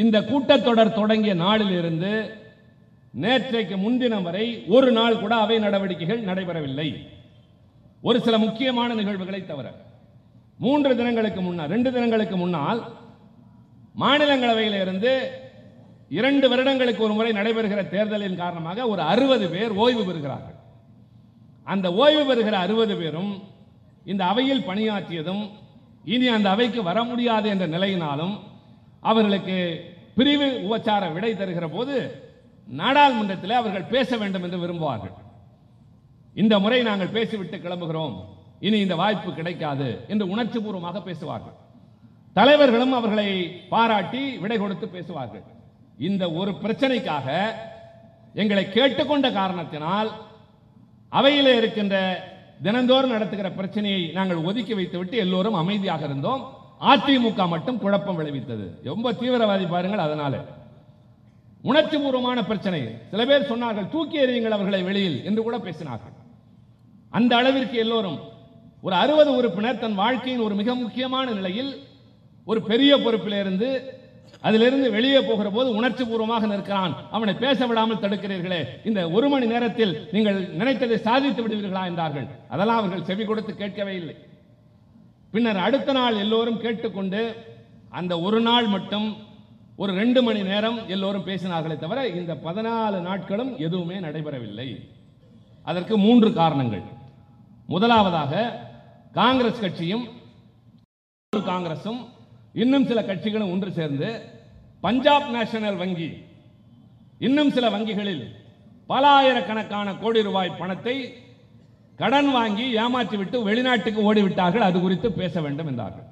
இந்த கூட்டத்தொடர் தொடங்கிய நாளில் இருந்து நேற்றைக்கு முன்தினம் வரை ஒரு நாள் கூட அவை நடவடிக்கைகள் நடைபெறவில்லை, ஒரு சில முக்கியமான நிகழ்வுகளை தவிர. 2 தினங்களுக்கு முன்னால் மாநிலங்களவையில் இருந்து 2 வருடங்களுக்கு ஒரு முறை நடைபெறுகிற தேர்தலின் காரணமாக ஒரு 60 பேர் ஓய்வு பெறுகிறார்கள். அந்த ஓய்வு பெறுகிற 60 பேரும் இந்த அவையில் பணியாற்றியதும் இனி அந்த அவைக்கு வர முடியாது என்ற நிலையினாலும் அவர்களுக்கு பிரிவு உபச்சார விடை தருகிற போது நாடாளுமன்றத்தில் அவர்கள் பேச வேண்டும் என்று விரும்புவார்கள். இந்த முறை நாங்கள் பேசிவிட்டு கிளம்புகிறோம், இனி இந்த வாய்ப்பு கிடைக்காது என்று உணர்ச்சி பூர்வமாக பேசுவார்கள். தலைவர்களும் அவர்களை பாராட்டி விடை கொடுத்து பேசுவார்கள். இந்த ஒரு பிரச்சனைக்காக எங்களை கேட்டுக்கொண்ட காரணத்தினால் அவையில் இருக்கின்ற தினந்தோறும் நடத்துகிற பிரச்சனையை நாங்கள் ஒதுக்கி வைத்துவிட்டு எல்லோரும் அமைதியாக இருந்தோம். அதிமுக மட்டும் குழப்பம் விளைவித்தது. ரொம்ப தீவிரவாதி பாருங்கள். அதனால உணர்ச்சி பூர்வமான பிரச்சனை. சில பேர் சொன்னார்கள், தூக்கி எறியுங்கள் அவர்களை வெளியில் என்று கூட பேசினார்கள். அந்த அளவிற்கு எல்லோரும், ஒரு 60 உறுப்பினர் தன் வாழ்க்கையின் ஒரு மிக முக்கியமான நிலையில் ஒரு பெரிய பொறுப்பிலிருந்து அதிலிருந்து வெளியே போகிற போது உணர்ச்சி பூர்வமாக நிற்கிறான், அவனை பேச விடாமல் தடுக்கிறீர்களே, இந்த 1 மணி நேரத்தில் நீங்கள் நினைத்ததை சாதித்து விடுவீர்களா என்றார்கள். அதெல்லாம் அவர்கள் செவி கொடுத்து கேட்கவே இல்லை. பின்னர் அடுத்த நாள் எல்லோரும் கேட்டுக்கொண்டு அந்த ஒரு நாள் மட்டும் ஒரு 2 மணி நேரம் எல்லோரும் பேசினார்களே தவிர இந்த 14 நாட்களும் எதுவுமே நடைபெறவில்லை. அதற்கு 3 காரணங்கள். முதலாவதாக, காங்கிரஸ் கட்சியும் காங்கிரசும் இன்னும் சில கட்சிகளும் ஒன்று சேர்ந்து பஞ்சாப் நேஷனல் வங்கி, இன்னும் சில வங்கிகளில் பல ஆயிரக்கணக்கான கோடி ரூபாய் பணத்தை கடன் வாங்கி ஏமாற்றிவிட்டு வெளிநாட்டுக்கு ஓடிவிட்டார்கள். அது குறித்து பேச வேண்டும் என்றார்கள்.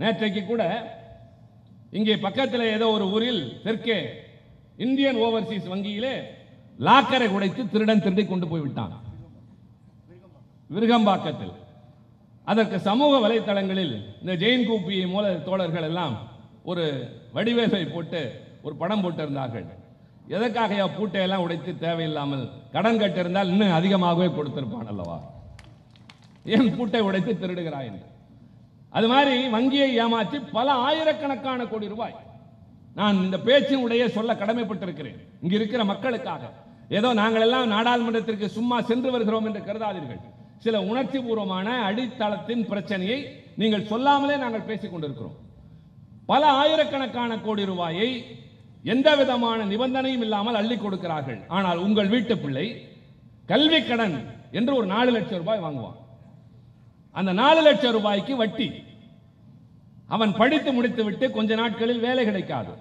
நேற்றைக்கு கூட இங்கே பக்கத்தில் ஏதோ ஒரு ஊரில் தெற்கே இந்தியன் ஓவர்சீஸ் வங்கியிலே லாக்கரை உடைத்து திருடன் திருடி கொண்டு போய்விட்டான், விருகம்பாக்கத்தில். அதற்கு சமூக வலைத்தளங்களில் இந்த ஜெயின் கூப்பி மூல தோழர்கள் எல்லாம் ஒரு வடிவேலை போட்டு ஒரு படம் போட்டிருந்தார்கள். எதற்காக பூட்டையெல்லாம் உடைத்து தேவையில்லாமல் கடன் கட்டிருந்தால் இன்னும் அதிகமாகவே கொடுத்திருப்பான் அல்லவா, ஏன் பூட்டை உடைத்து திருடுகிறாய் என்று. அது மாதிரி வங்கியை ஏமாற்றி பல ஆயிரக்கணக்கான கோடி ரூபாய். நான் இந்த பேச்சினுடைய சொல்ல கடமைப்பட்டிருக்கிறேன் இங்கு இருக்கிற மக்களுக்காக. ஏதோ நாங்கள் எல்லாம் நாடாளுமன்றத்திற்கு சும்மா சென்று வருகிறோம் என்று கருதாதீர்கள். சில உணர்ச்சி பூர்வமான அடித்தளத்தின் பிரச்சனையை நீங்கள் சொல்லாமலே நாங்கள் பேசிக் கொண்டிருக்கிறோம். பல ஆயிரக்கணக்கான கோடி ரூபாயை எந்த விதமான நிபந்தனையும் இல்லாமல் அள்ளி கொடுக்கிறார்கள். ஆனால் உங்கள் வீட்டு பிள்ளை கல்வி கடன் என்று ஒரு 4 லட்சம் ரூபாய் வாங்குவான். அந்த 4 லட்சம் ரூபாய்க்கு வட்டி. அவன் படித்து முடித்து விட்டு கொஞ்ச நாட்களில் வேலை கிடைக்காது,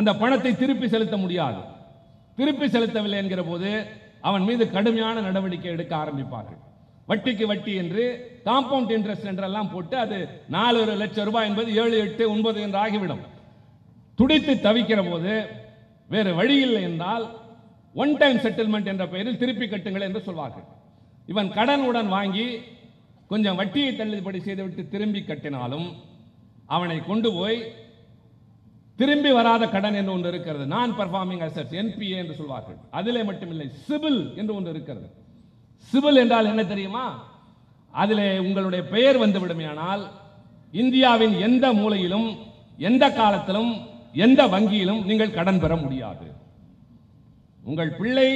அந்த பணத்தை திருப்பி செலுத்த முடியாது. திருப்பி செலுத்தவில்லை என்கிற போது அவன் மீது கடுமையான நடவடிக்கை எடுக்க ஆரம்பிப்பார்கள். வட்டிக்கு வட்டி என்று, காம்பவுண்ட் இன்ட்ரெஸ்ட் என்றெல்லாம் போட்டு அது 4 லட்சம் ரூபாய் என்பது 7, 8, 9 என்று ஆகிவிடும். துடித்து தவிக்கிற போது வேறு வழி இல்லை என்றால் ஒன் டைம் செட்டில்மெண்ட் என்ற பெயரில் திருப்பி கட்டுங்கள் என்று சொல்வார்கள். இவன் கடனுடன் வாங்கி கொஞ்சம் வட்டியை தள்ளுபடி செய்துவிட்டு திரும்பி கட்டினாலும் அவனை கொண்டு போய் திரும்பி வராத கடன் என்று ஒன்று இருக்கிறது. நான் பெர்ஃபார்மிங் அசெட்ஸ் என்பிஏ என்று சொல்வார்கள். அதிலே மட்டுமில்லை, சிபில் என்று ஒன்று இருக்கிறது. சிபில் என்றால் என்ன தெரியுமா? அதிலே உங்களுடைய பெயர் வந்துவிடுமையானால் இந்தியாவின் எந்த மூலையிலும் எந்த காலத்திலும் எந்த வங்கியிலும் நீங்கள் கடன் பெற முடியாது. உங்கள் பிள்ளை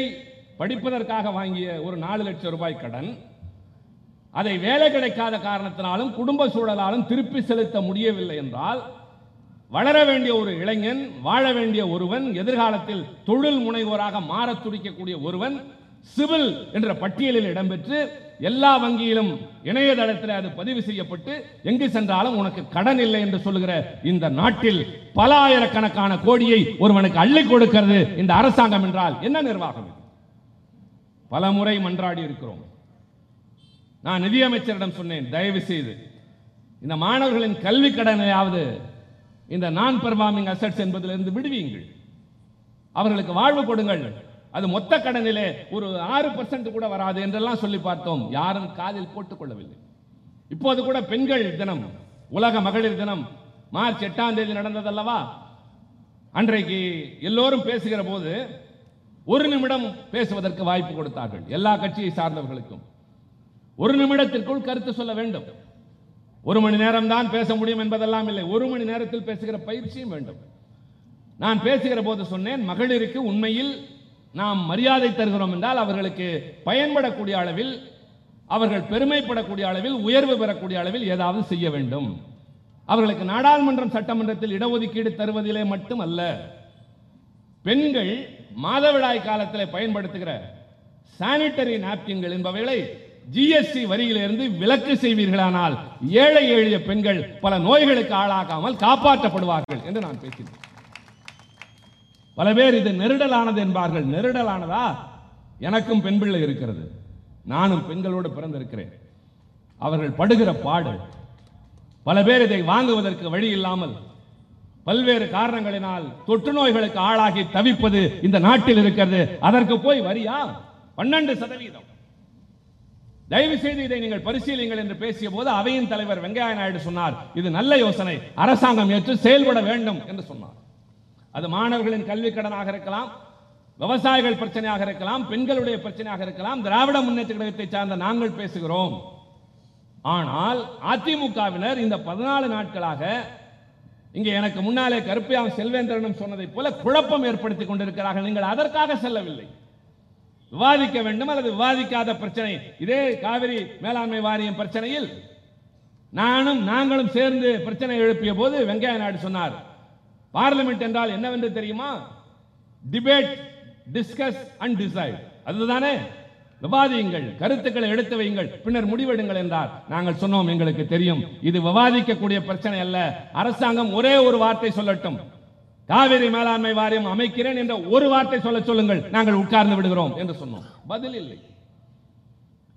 படிப்பதற்காக வாங்கிய ஒரு 4 லட்சம் ரூபாய் கடன், அதை வேலை கிடைக்காத காரணத்தினாலும் குடும்ப சூழலாலும் திருப்பி செலுத்த முடியவில்லை என்றால், வளர வேண்டிய ஒரு இளைஞன், வாழ வேண்டிய ஒருவன், எதிர்காலத்தில் தொழில் முனைவோராக மாற துடிக்கக்கூடிய ஒருவன் சிவில் என்ற பட்டியலில் இடம்பெற்று எல்லா வங்கியிலும் இணையதளத்தில் அது பதிவு செய்யப்பட்டு எங்கு சென்றாலும் உனக்கு கடன் இல்லை என்று சொல்லுகிற இந்த நாட்டில் பல ஆயிரக்கணக்கான கோடியை ஒருவனுக்கு அள்ளி கொடுக்கிறது இந்த அரசாங்கம் என்றால் என்ன நிர்வாகம்? பல முறை மன்றாடி இருக்கிறோம். நான் நிதியமைச்சரிடம் சொன்னேன், தயவு செய்து இந்த மாணவர்களின் கல்வி கடனையாவது இந்த நான் பெர்ஃபார்மிங் அசெட்ஸ் என்பதிலிருந்து விடுவீங்கள், அவர்களுக்கு வாழ்வு கொடுங்கள். அது மொத்த கடனிலே ஒரு 6% கூட வராது என்றெல்லாம் சொல்லி பார்த்தோம், யாரும் காதில் போட்டுக்கொள்ளவில்லை. இப்போது கூட பெண்கள் தினம், உலக மகளிர் தினம் மார்ச் 8ஆம் தேதி நடந்ததல்லவா, அன்றைக்கு எல்லோரும் பேசுகிற போது 1 நிமிடம் பேசுவதற்கு வாய்ப்பு கொடுத்தார்கள். எல்லா கட்சியை சார்ந்தவர்களுக்கும் 1 நிமிடத்திற்குள் கருத்து சொல்ல வேண்டும். 1 மணி நேரம் தான் பேச முடியும் என்பதெல்லாம் இல்லை, 1 மணி நேரத்தில் பேசுகிற பயிற்சியும் வேண்டும். நான் பேசுகிற போது சொன்னேன், மகளிருக்கு உண்மையில் நாம் மரியாதை தருகிறோம் என்றால் அவர்களுக்கு பயன்படக்கூடிய அளவில், அவர்கள் பெருமைப்படக்கூடிய அளவில், உயர்வு பெறக்கூடிய அளவில் ஏதாவது செய்ய வேண்டும். அவர்களுக்கு நாடாளுமன்றம், சட்டமன்றத்தில் இடஒதுக்கீடு தருவதிலே மட்டுமல்ல, பெண்கள் மாதவிடாய் காலத்தில் பயன்படுத்துகிற சானிட்டரி நாப்கின்கள் என்பவைகளை ஜிஎஸ்டி வரியிலிருந்து விலக்கு செய்வீர்களானால் ஏழை எளிய பெண்கள் பல நோய்களுக்கு ஆளாகாமல் காப்பாற்றப்படுவார்கள் என்று நான் பேசினேன். பல பேர் இது நெருடலானது என்பார்கள். நெருடலானதா? எனக்கும் பெண் பிள்ளை இருக்கிறது, நானும் பெண்களோடு பிறந்திருக்கிறேன். அவர்கள் படுகிற பாடு, பல பேர் இதை வாங்குவதற்கு வழி இல்லாமல் பல்வேறு காரணங்களினால் தொற்று நோய்களுக்கு ஆளாகி தவிப்பது இந்த நாட்டில் இருக்கிறது. அதற்கு போய் வரியா? 12%. தயவு செய்து இதை நீங்கள் பரிசீலிங்கள் என்று பேசிய போது அவையின் தலைவர் வெங்கையா நாயுடு சொன்னார், இது நல்ல யோசனை, அரசாங்கம் ஏற்று செயல்பட வேண்டும் என்று சொன்னார். அது மாணவர்களின் கல்வி கடனாக இருக்கலாம், விவசாயிகள் பிரச்சனையாக இருக்கலாம், பெண்களுடைய பிரச்சனையாக இருக்கலாம். திராவிட முன்னேற்றக் கழகத்தை சார்ந்த நாங்கள் பேசுகிறோம். ஆனால் அதிமுகவினர் இந்த 14 நாட்களாக இங்கே எனக்கு முன்னாலே கருப்பையாம் செல்வேந்திரனும் சொன்னதை போல குழப்பம் ஏற்படுத்திக் கொண்டிருக்கிறார்கள். நீங்கள் அதற்காக செல்லவில்லை. விவாதிக்க வேண்டும் அல்லது விவாதிக்காத பிரச்சனை. இதே காவிரி மேலாண்மை வாரியம் பிரச்சனையில் நாங்களும் சேர்ந்து பிரச்சனை எழுப்பிய போது வெங்கையா நாயுடு சொன்னார், பார்லிமெண்ட் என்றால் என்னவென்று தெரியுமா? Debate, discuss and decide. அதுதானே, விவாதியுங்கள், கருத்துக்களை எடுத்து வையுங்கள், பின்னர் முடிவெடுங்கள் என்றார். நாங்கள் சொன்னோம், எங்களுக்கு தெரியும் இது விவாதிக்கக்கூடிய பிரச்சனை அல்ல, அரசாங்கம் ஒரே ஒரு வார்த்தை சொல்லட்டும், காவிரி மேலாண்மை வாரியம் அமைக்கிறேன் என்ற ஒரு வார்த்தை சொல்ல சொல்லுங்கள், நாங்கள் உட்கார்ந்து விடுகிறோம் என்று சொன்னோம். பதில் இல்லை.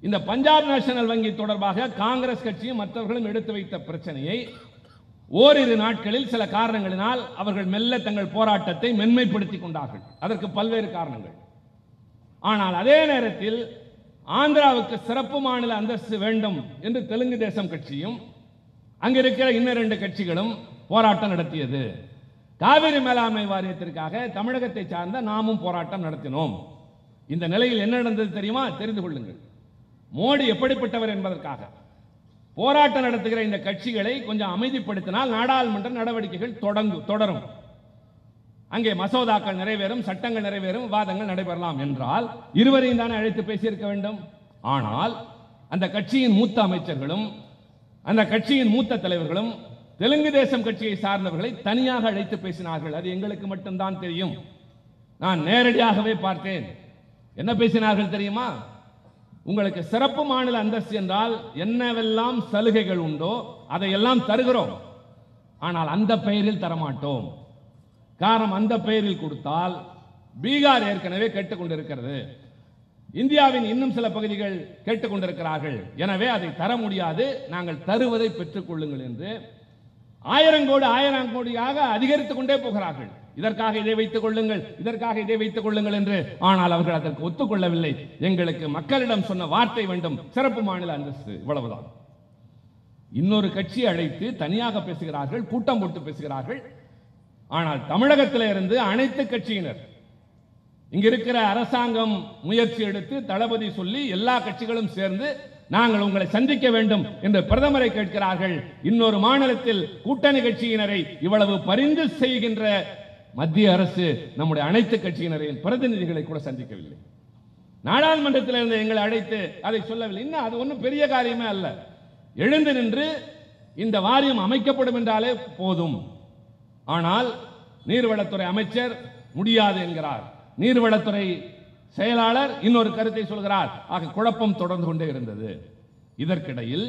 இந்த பஞ்சாப் நேஷனல் வங்கி தொடர்பாக காங்கிரஸ் கட்சியும் மற்றவர்களும் எடுத்து வைத்த பிரச்சனையை ஓரிரு நாட்களில் சில காரணங்களினால் அவர்கள் மெல்ல தங்கள் போராட்டத்தை மென்மைப்படுத்திக் கொண்டார்கள். அதற்கு பல்வேறு காரணங்கள். ஆனால் அதே நேரத்தில் ஆந்திராவுக்கு சிறப்பு மாநில அந்தஸ்து வேண்டும் என்று தெலுங்கு தேசம் கட்சியும் அங்கிருக்கிற இன்னும் 2 கட்சிகளும் போராட்டம் நடத்தியது. காவிரி மேலாண்மை வாரியத்திற்காக தமிழகத்தை சார்ந்த நாமும் போராட்டம் நடத்தினோம். இந்த நிலையில் என்ன நடந்தது தெரியுமா? தெரிந்து கொள்ளுங்கள். மோடி எப்படிப்பட்டவர் என்பதற்காக போராட்டம் நடத்துகிற இந்த கட்சிகளை கொஞ்சம் அமைதிப்படுத்தினால் நாடாளுமன்ற நடவடிக்கைகள் தொடரும், அங்கே மசோதாக்கள் நிறைவேறும், சட்டங்கள் நிறைவேறும், விவாதங்கள் நடைபெறலாம் என்றால் இருவரையும் தானே அழைத்து பேசியிருக்க வேண்டும். ஆனால் அந்த கட்சியின் மூத்த அமைச்சர்களும் அந்த கட்சியின் மூத்த தலைவர்களும் தெலுங்கு தேசம் கட்சியை சார்ந்தவர்களை தனியாக அழைத்து பேசினார்கள். அது எங்களுக்கு மட்டும்தான் தெரியும், நான் நேரடியாகவே பார்த்தேன். என்ன பேசினார்கள் தெரியுமா? உங்களுக்கு சிறப்பு மாநில அந்தஸ்து என்றால் என்னவெல்லாம் சலுகைகள் உண்டோ அதையெல்லாம் தருகிறோம், ஆனால் அந்த பெயரில் தரமாட்டோம். காரணம், அந்த பெயரில் கொடுத்தால் பீகார் ஏற்கனவே கேட்டுக்கொண்டிருக்கிறது, இந்தியாவின் இன்னும் சில பகுதிகள் கேட்டுக்கொண்டிருக்கிறார்கள், எனவே அதை தர முடியாது, நாங்கள் தருவதை பெற்றுக் கொள்ளுங்கள் என்று 1000 கோடி 1000 கோடியாக அதிகரித்துக் கொண்டே போகிறார்கள். இதற்காக இதை வைத்துக் கொள்ளுங்கள், இதற்காக இதை வைத்துக் கொள்ளுங்கள் என்று. ஆனால் அவர்கள் அதற்கு ஒத்துக்கொள்ளவில்லை. எங்களுக்கு மக்களிடம் சொன்ன வார்த்தை வேண்டும், சிறப்பு மாநில அந்தஸ்து, இவ்வளவுதான். இன்னொரு கட்சி அழைத்து தனியாக பேசுகிறார்கள், கூட்டம் போட்டு பேசுகிறார்கள். ஆனால் தமிழகத்தில் இருந்து அனைத்து கட்சியினர் இங்க இருக்கிற அரசாங்கம் முயற்சி எடுத்து தளபதி சொல்லி எல்லா கட்சிகளும் சேர்ந்து நாங்கள் உங்களை சந்திக்க வேண்டும் என்று பிரதமரை கேட்கிறார்கள். இன்னொரு மாநிலத்தில் கூட்டணி கட்சியினரை இவ்வளவு பரிந்து செய்கின்ற மத்திய அரசு நம்முடைய அனைத்து கட்சியினரின் பிரதிநிதிகளை கூட சந்திக்கவில்லை. நாடாளுமன்றத்திலிருந்து எங்களை அழைத்து அதை சொல்லவில்லை. இன்னும் அது ஒன்றும் பெரிய காரியமே அல்ல. எழுந்து நின்று இந்த வாரியம் அமைக்கப்படும் என்றாலே போதும். ஆனால் நீர்வளத்துறை அமைச்சர் முடியாது என்கிறார். நீர்வளத்துறை செயலாளர் இன்னொரு கருத்தை சொல்கிறார். ஆக குழப்பம் தொடர்ந்து கொண்டே இருந்தது. இதற்கிடையில்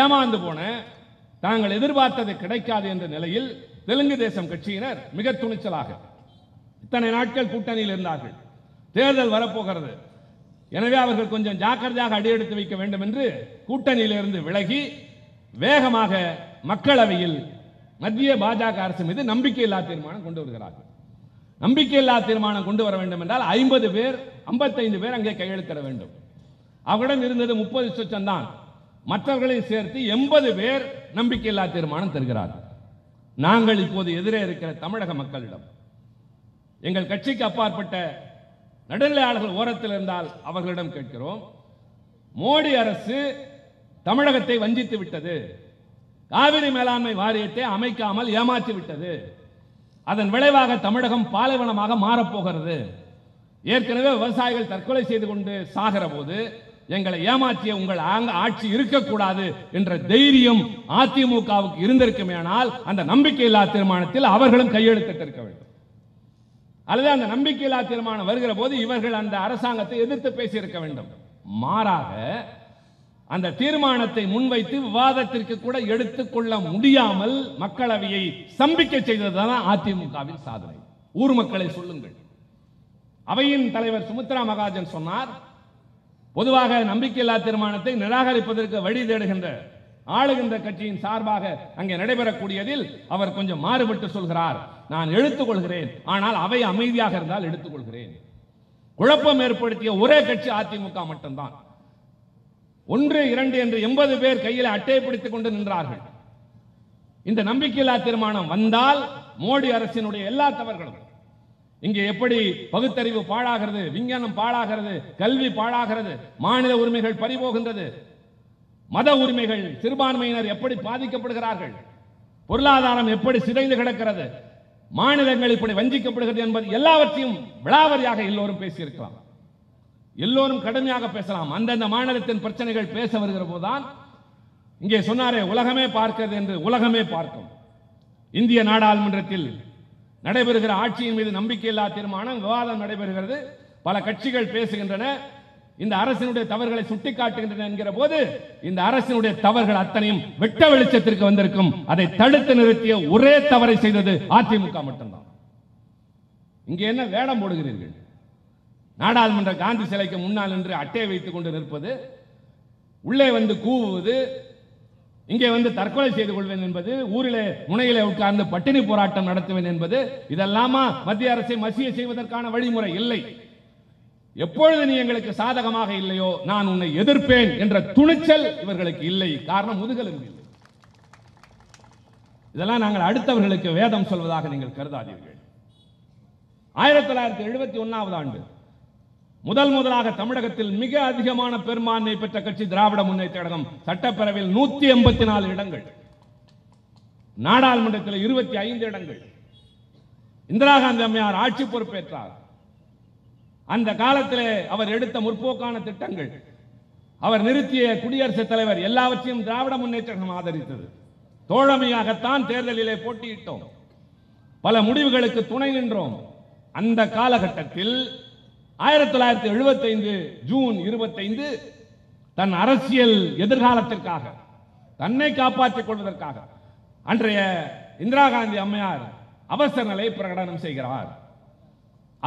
ஏமாந்து போன தாங்கள் எதிர்பார்த்தது கிடைக்காது என்ற நிலையில் தெலுங்கு தேசம் கட்சியினர் மிக துணிச்சலாக, இத்தனை நாட்கள் கூட்டணியில் இருந்தார்கள், தேர்தல் வரப்போகிறது, எனவே அவர்கள் கொஞ்சம் ஜாக்கிரதையாக அடியெடுத்து வைக்க வேண்டும் என்று கூட்டணியிலிருந்து விலகி வேகமாக மக்களவையில் மத்திய பாஜக அரசு மீது நம்பிக்கையில்லா தீர்மானம் கொண்டு வருகிறார்கள். நம்பிக்கையில்லா தீர்மானம் கொண்டு வர வேண்டும் என்றால் 55 பேர் அங்கே கையெழுத்திட வேண்டும். அவரிடம் இருந்தது 30% தான். மற்றவர்களை சேர்த்து 80 பேர் நம்பிக்கையில்லா தீர்மானம் தருகிறார்கள். நாங்கள் இப்போது எதிரே இருக்கிற தமிழக மக்களிடம், எங்கள் கட்சிக்கு அப்பாற்பட்ட நடுநிலையாளர்கள் ஓரத்தில் இருந்தால் அவர்களிடம் கேட்கிறோம், மோடி அரசு தமிழகத்தை வஞ்சித்து விட்டது, காவிரி மேலாண்மை வாரியத்தை அமைக்காமல் ஏமாற்றி விட்டது, அதன் விளைவாக தமிழகம் பாலைவனமாக மாறப்போகிறது, ஏற்கனவே விவசாயிகள் தற்கொலை செய்து கொண்டு சாகிற போது எங்களை ஏமாற்றிய உங்கள் ஆட்சி இருக்கக்கூடாது என்ற தைரியம் அதிமுகவுக்கு இருந்திருக்குமேனால் அந்த நம்பிக்கையில்லா தீர்மானத்தில் அவர்களும் கையெழுத்திட்டிருக்க வேண்டும். அல்லது அந்த நம்பிக்கையில்லா தீர்மானம் வருகிற போது இவர்கள் அந்த அரசாங்கத்தை எதிர்த்து பேசியிருக்க வேண்டும். மாறாக அந்த தீர்மானத்தை முன்வைத்து விவாதத்திற்கு கூட எடுத்துக்கொள்ள முடியாமல் மக்களவையை சம்பிக்க செய்ததுதான் அதிமுகவின் சாதனை. ஊர் மக்களை சொல்லுங்கள். அவையின் தலைவர் சுமித்ரா மகாஜன் சொன்னார், பொதுவாக நம்பிக்கையில்லா தீர்மானத்தை நிராகரிப்பதற்கு வழி தேடுகின்ற ஆளுகின்ற கட்சியின் சார்பாக அங்கே நடைபெறக்கூடியதில் அவர் கொஞ்சம் மாறுபட்டு சொல்கிறார், நான் எடுத்துக்கொள்கிறேன், ஆனால் அவை அமைதியாக இருந்தால் எடுத்துக்கொள்கிறேன். குழப்பம் ஏற்படுத்திய ஒரே கட்சி அதிமுக மட்டும்தான். 1, 2 என்று 80 பேர் கையில் அட்டையை பிடித்துக் கொண்டு நின்றார்கள். இந்த நம்பிக்கையில்லா தீர்மானம் வந்தால் மோடி அரசினுடைய எல்லா தவறுகளும், இங்கே எப்படி பகுத்தறிவு பாழாகிறது, விஞ்ஞானம் பாழாகிறது, கல்வி பாழாகிறது, மாநில உரிமைகள் பறிபோகின்றது, மத உரிமைகள், சிறுபான்மையினர் எப்படி பாதிக்கப்படுகிறார்கள், பொருளாதாரம் எப்படி சிதைந்து கிடக்கிறது, மாநிலங்கள் இப்படி வஞ்சிக்கப்படுகிறது என்பது எல்லாவற்றையும் விளாவரியாக எல்லோரும் பேசியிருக்கலாம். எல்லோரும் கடுமையாக பேசலாம். அந்தந்த மாநிலத்தின் பிரச்சனைகள் பேச வருகிற போதுதான் இங்கே சொன்னாரே, உலகமே பார்க்கிறது என்று உலகமே பார்க்கும். இந்திய நாடாளுமன்றத்தில் நடைபெறுகிற ஆட்சியின் மீது நம்பிக்கையில்லா தீர்மானம் விவாதம் நடைபெறுகிறது. பல கட்சிகள் பேசுகின்றன, இந்த அரசினுடைய தவறுகளை சுட்டிக்காட்டுகின்றன என்கிற போது இந்த அரசினுடைய தவறுகள் அத்தனையும் வெட்ட வெளிச்சத்திற்கு வந்திருக்கும். அதை தடுத்து நிறுத்திய ஒரே தவறை செய்தது அதிமுக மட்டும்தான். இங்கே என்ன வேடம் போடுகிறீர்கள்? நாடாளுமன்ற காந்தி சிலைக்கு முன்னால் நின்று அட்டையை வைத்துக் கொண்டு நிற்பது, உள்ளே வந்து கூவுவது, இங்கே வந்து தற்கொலை செய்து கொள்வேன் என்பது, ஊரிலே முனையிலே உட்கார்ந்து பட்டினி போராட்டம் நடத்துவேன் என்பது, இதெல்லாமா மத்திய அரசை மசிய செய்வதற்கான வழிமுறை இல்லை. எப்பொழுது நீ எங்களுக்கு சாதகமாக இல்லையோ நான் உன்னை எதிர்ப்பேன் என்ற துணிச்சல் இவர்களுக்கு இல்லை. காரணம், முதுகெலும்பு இல்லை. இதெல்லாம் நாங்கள் அடுத்தவர்களுக்கு வேதம் சொல்வதாக நீங்கள் கருதாதீர்கள். 1971 முதலாக தமிழகத்தில் மிக அதிகமான பெரும்பான்மை பெற்ற கட்சி திராவிட முன்னேற்றக் கழகம். சட்டப்பேரவையில் 184 இடங்கள், நாடாளுமன்றத்தில் 25 இடங்கள். இந்திரா காந்தி அம்மையார் ஆட்சி பொறுப்பேற்றார். அந்த காலத்திலே அவர் எடுத்த முற்போக்கான திட்டங்கள், அவர் நிறுத்திய குடியரசுத் தலைவர், எல்லாவற்றையும் திராவிட முன்னேற்றக் கழகம் ஆதரித்தது. தோழமையாகத்தான் தேர்தலிலே போட்டியிட்டோம், பல முடிவுகளுக்கு துணை நின்றோம். அந்த காலகட்டத்தில் 1975 ஜூன் 25 தன் அரசியல் எதிர்காலத்திற்காக, தன்னை காப்பாற்றிக் கொள்வதற்காக அன்றைய இந்திரா காந்தி அம்மையார் அவசர நிலை பிரகடனம் செய்கிறார்.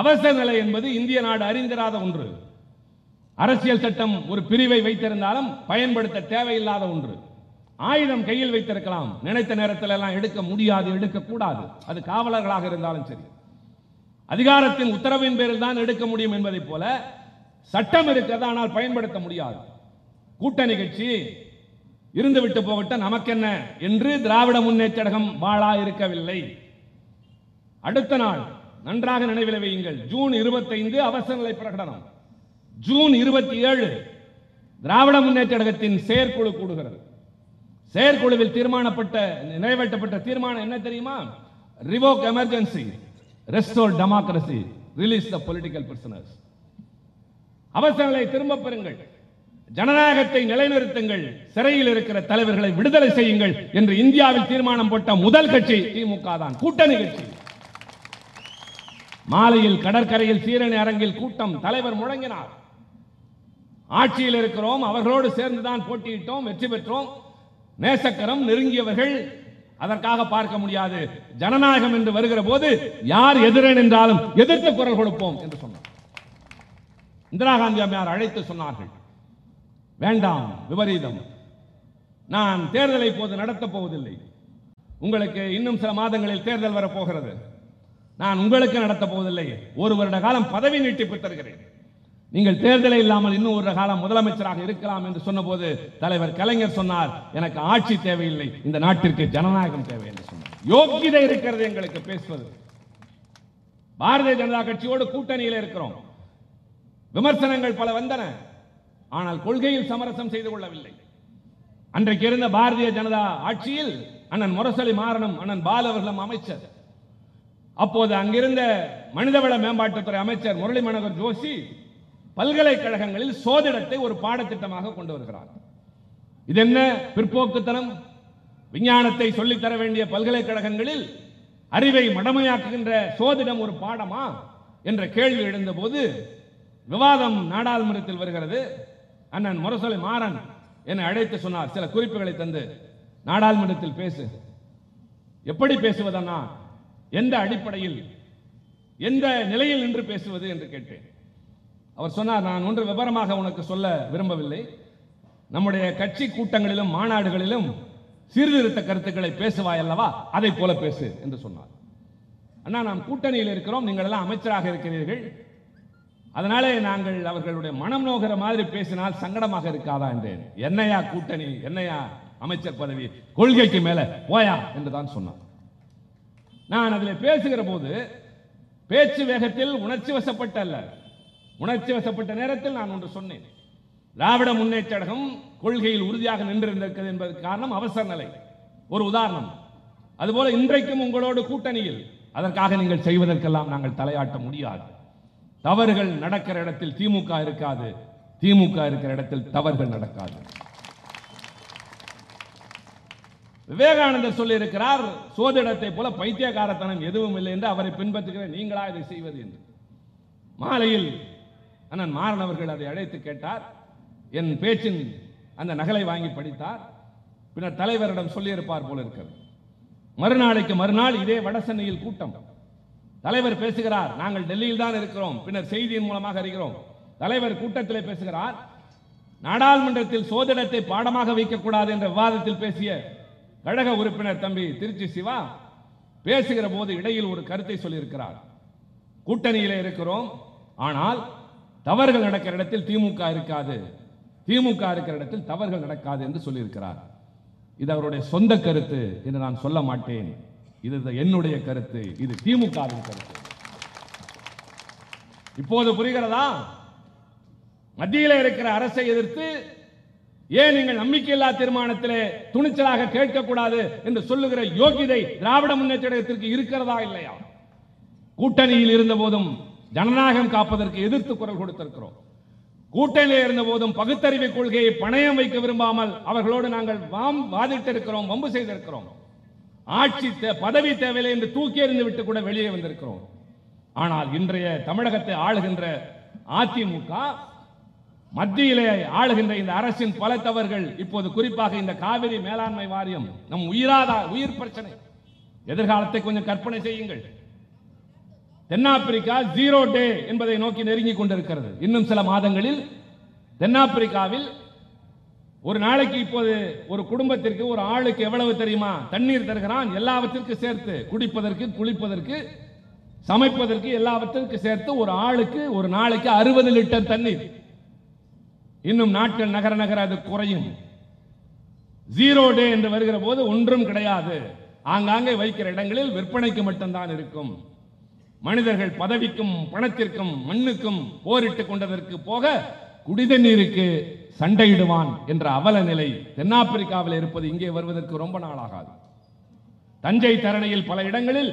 அவசர நிலை என்பது இந்திய நாடு அறிந்திராத ஒன்று. அரசியல் சட்டம் ஒரு பிரிவை வைத்திருந்தாலும் பயன்படுத்த தேவையில்லாத ஒன்று. ஆயுதம் கையில் வைத்திருக்கலாம், நினைத்த நேரத்தில் எல்லாம் எடுக்க முடியாது, எடுக்கக்கூடாது. அது காவலர்களாக இருந்தாலும் சரி, அதிகாரத்தின் உத்தரவின் பேரில் தான் எடுக்க முடியும் என்பதை போல சட்டம் இருக்கிறது, ஆனால் பயன்படுத்த முடியாது. கூட்டணி கட்சி இருந்துவிட்டு போகட்டும், நமக்கென்ன என்று திராவிட முன்னேற்றக் கழகம் வாளா இருக்கவில்லை. அடுத்த நாள் நன்றாக நினைவில் வையுங்கள், ஜூன் 25 அவசர நிலை பிரகடனம், ஜூன் 27 திராவிட முன்னேற்றக் கழகத்தின் செயற்குழு கூடுகிறது. செயற்குழுவில் நிறைவேற்றப்பட்ட தீர்மானம் என்ன தெரியுமா? Revoke emergency, restore democracy, release the political prisoners. அவசரங்களை திரும்ப பெறுங்கள், ஜனநாயகத்தை நிலைநிறுத்துங்கள், சிறையில் இருக்கிற தலைவர்களை விடுதலை செய்யுங்கள் என்று இந்தியாவில் தீர்மானம் போட்ட முதல் கட்சி திமுக தான், கூட்டணி கட்சி. மாலையில் கடற்கரையில் சீரணி அரங்கில் கூட்டம், தலைவர் முழங்கினார், ஆட்சியில் இருக்கிறோம், அவர்களோடு சேர்ந்துதான் போட்டியிட்டோம், வெற்றி பெற்றோம், நேசக்கரம், நெருங்கியவர்கள், அதற்காக பார்க்க முடியாது, ஜனநாயகம் என்று வருகிற போது யார் எதிரன் என்றாலும் எதிர்த்து குரல் கொடுப்போம் என்று சொன்னார். இந்திரா காந்தி அம்மையார் அழைத்து சொன்னார்கள், வேண்டாம் விபரீதம், நான் தேர்தலை இப்போது நடத்தப் போவதில்லை, உங்களுக்கு இன்னும் சில மாதங்களில் தேர்தல் வரப்போகிறது, நான் உங்களுக்கு நடத்தப் போவதில்லை, 1 வருட காலம் பதவி நீட்டிப்பு தருகிறேன், நீங்கள் தேர்தலை இல்லாமல் இன்னும் 1 காலம் முதலமைச்சராக இருக்கலாம் என்று சொன்னபோது தலைவர் கலைஞர் சொன்னார், எனக்கு ஆட்சி தேவையில்லை, இந்த நாட்டிற்கு ஜனநாயகம் தேவை என்று சொன்னார். யோக்கியதை இருக்கிறது எங்களுக்கு பேசுவது. பாரதிய ஜனதா கட்சியோடு கூட்டணியில் இருக்கிறோம், விமர்சனங்கள் பல வந்தன, ஆனால் கொள்கையில் சமரசம் செய்து கொள்ளவில்லை. அன்றைக்கு இருந்த பாரதிய ஜனதா ஆட்சியில் அண்ணன் முரசொலி மாறனும் அண்ணன் பால் அவர்களும் அமைச்சர். அப்போது அங்கிருந்த மனிதவள மேம்பாட்டுத்துறை அமைச்சர் முரளிமணோகர் ஜோஷி பல்கலைக்கழகங்களில் சோதிடத்தை ஒரு பாடத்திட்டமாக கொண்டு வருகிறார். இது என்ன பிற்போக்குத்தனம்? விஞ்ஞானத்தை சொல்லித்தர வேண்டிய பல்கலைக்கழகங்களில் அறிவை மடமையாக்குகின்ற சோதிடம் ஒரு பாடமா என்ற கேள்வி எழுந்த போது விவாதம் நாடாளுமன்றத்தில் வருகிறது. அண்ணன் முரசொலி மாறன் என்னை அழைத்து சொன்னார், சில குறிப்புகளை தந்து நாடாளுமன்றத்தில் பேசு. எப்படி பேசுவதா, எந்த அடிப்படையில், எந்த நிலையில் நின்று பேசுவது என்று கேட்டேன். அவர் சொன்னார், நான் ஒன்று விபரமாக உனக்கு சொல்ல விரும்பவில்லை, நம்முடைய கட்சி கூட்டங்களிலும் மாநாடுகளிலும் சீர்திருத்த கருத்துக்களை பேசுவாய் அல்லவா, அதை போல பேசு என்று சொன்னார். அண்ணா, நாம் கூட்டணியில் இருக்கிறோம், நீங்கள் எல்லாம் அமைச்சராக இருக்கிறீர்கள், அதனாலே நாங்கள் அவர்களுடைய மனம் நோகிற மாதிரி பேசினால் சங்கடமாக இருக்காதா என்றேன். என்னையா கூட்டணி, என்னையா அமைச்சர் பதவி, கொள்கைக்கு மேல போயா என்றுதான் சொன்னார். நான் அதில் பேசுகிற போது பேச்சு வேகத்தில் உணர்ச்சி வசப்பட்ட அல்ல, உணர்ச்சி வசப்பட்ட நேரத்தில் நான் ஒன்று சொன்னேன். திராவிட முன்னேற்றக் கழகம் கொள்கையில் உறுதியாக நின்றிருந்திருக்கிறது என்பதற்கு காரணம் அவசர நிலை ஒரு உதாரணம். அதுபோல இன்றைக்கும் உங்களோடு கூட்டணியில், அதற்காக நீங்கள் செய்வதற்கெல்லாம் நாங்கள் தலையாட்ட முடியாது. தவறுகள் நடக்கிற இடத்தில் திமுக இருக்காது, திமுக இருக்கிற இடத்தில் தவறுகள் நடக்காது. விவேகானந்தர் சொல்லி இருக்கிறார், சோதிடத்தை போல பைத்தியக்காரத்தனம் எதுவும் இல்லை என்று, அவரை பின்பற்றுகிற நீங்களா இதை செய்வது என்று. மாலையில் அண்ணன் மாறன் அவர்கள் அதை அழைத்து கேட்டார், என் பேச்சின் அந்த நகலை வாங்கி படித்தார். பின்னர் தலைவரிடம் சொல்லியிருப்பார் போல இருக்கிறது. மறுநாளைக்கு மறுநாள் இதே வடசென்னையில் கூட்டம், தலைவர் பேசுகிறார், நாங்கள் டெல்லியில் தான் இருக்கிறோம், பின்னர் செய்தியின் மூலமாக அறிகிறோம். தலைவர் கூட்டத்தில் பேசுகிறார், நாடாளுமன்றத்தில் சோதிடத்தை பாடமாக வைக்கக்கூடாது என்ற விவாதத்தில் பேசிய கழக உறுப்பினர் தம்பி திருச்சி சிவா பேசுகிற போது இடையில் ஒரு கருத்தை சொல்லியிருக்கிறார், கூட்டணியிலே இருக்கிறோம், ஆனால் தவறுகள் நடக்கிற இடத்தில் திமுக இருக்காது, திமுக இருக்கிற இடத்தில் தவறுகள் நடக்காது என்று சொல்லியிருக்கிறார். இது அவருடைய சொந்த கருத்து என்று நான் சொல்ல மாட்டேன், இது என்னுடைய கருத்து, இது திமுகவின் கருத்து. இப்போது புரிகிறதா? மத்தியில் இருக்கிற அரசை எதிர்த்து ஏன் நீங்கள் நம்பிக்கையில்லா தீர்மானத்திலே துணிச்சலாக கேட்கக்கூடாது என்று சொல்லுகிற யோகிதை திராவிட முன்னேற்றக் கழகத்திற்கு இருக்கிறதா இல்லையா? கூட்டணியில் இருந்த போதும் ஜனநாயகம் காப்பதற்கு எதிர்த்து குரல் கொடுத்திருக்கிறோம். கூட்டணியில் இருந்த போதும் பகுத்தறிவு கொள்கையை பணயம் வைக்க விரும்பாமல் அவர்களோடு நாங்கள் வாதிட்டிருக்கிறோம், வம்பு செய்திருக்கிறோம். ஆட்சி பதவி தேவையில்லை என்று தூக்கி எறிந்து விட்டு கூட வெளியே வந்திருக்கிறோம். ஆனால் இன்றைய தமிழகத்தை ஆளுகின்ற அதிமுக, மத்தியிலே ஆளுகின்ற இந்த அரசின் பல தவறுகள், இப்போது குறிப்பாக இந்த காவிரி மேலாண்மை வாரியம் நம் உயிர் பிரச்சனை. எதிர்காலத்தை கொஞ்சம் கற்பனை செய்யுங்கள். தென்னாப்பிரிக்கா 0 டே என்பதை நோக்கி நெருங்கிக் கொண்டிருக்கிறது. இன்னும் சில மாதங்களில் தென்னாப்பிரிக்காவில் ஒரு நாளைக்கு, இப்போது ஒரு குடும்பத்திற்கு ஒரு ஆளுக்கு எவ்வளவு தெரியுமா தண்ணீர் தருகிறான்? எல்லாவற்றிற்கு சேர்த்து, குடிப்பதற்கு, குளிப்பதற்கு, சமைப்பதற்கு, எல்லாவற்றிற்கு சேர்த்து ஒரு ஆளுக்கு ஒரு நாளைக்கு 60 லிட்டர் தண்ணீர். இன்னும் நாட்கள் நகர நகர அது குறையும். 0 டே என்று வருகிற போது ஒன்றும் கிடையாது, ஆங்காங்கே வைக்கிற இடங்களில் விற்பனைக்கு மட்டும்தான் இருக்கும். மனிதர்கள் பதவிக்கும் பணத்திற்கும் மண்ணுக்கும் போரிட்டுக் கொண்டதற்கு போக குடிதண்ணீருக்கு சண்டையிடுவான் என்ற அவல நிலை தென்னாப்பிரிக்காவில் இருப்பது இங்கே வருவதற்கு ரொம்ப நாளாகாது. தஞ்சை தரணியில் பல இடங்களில்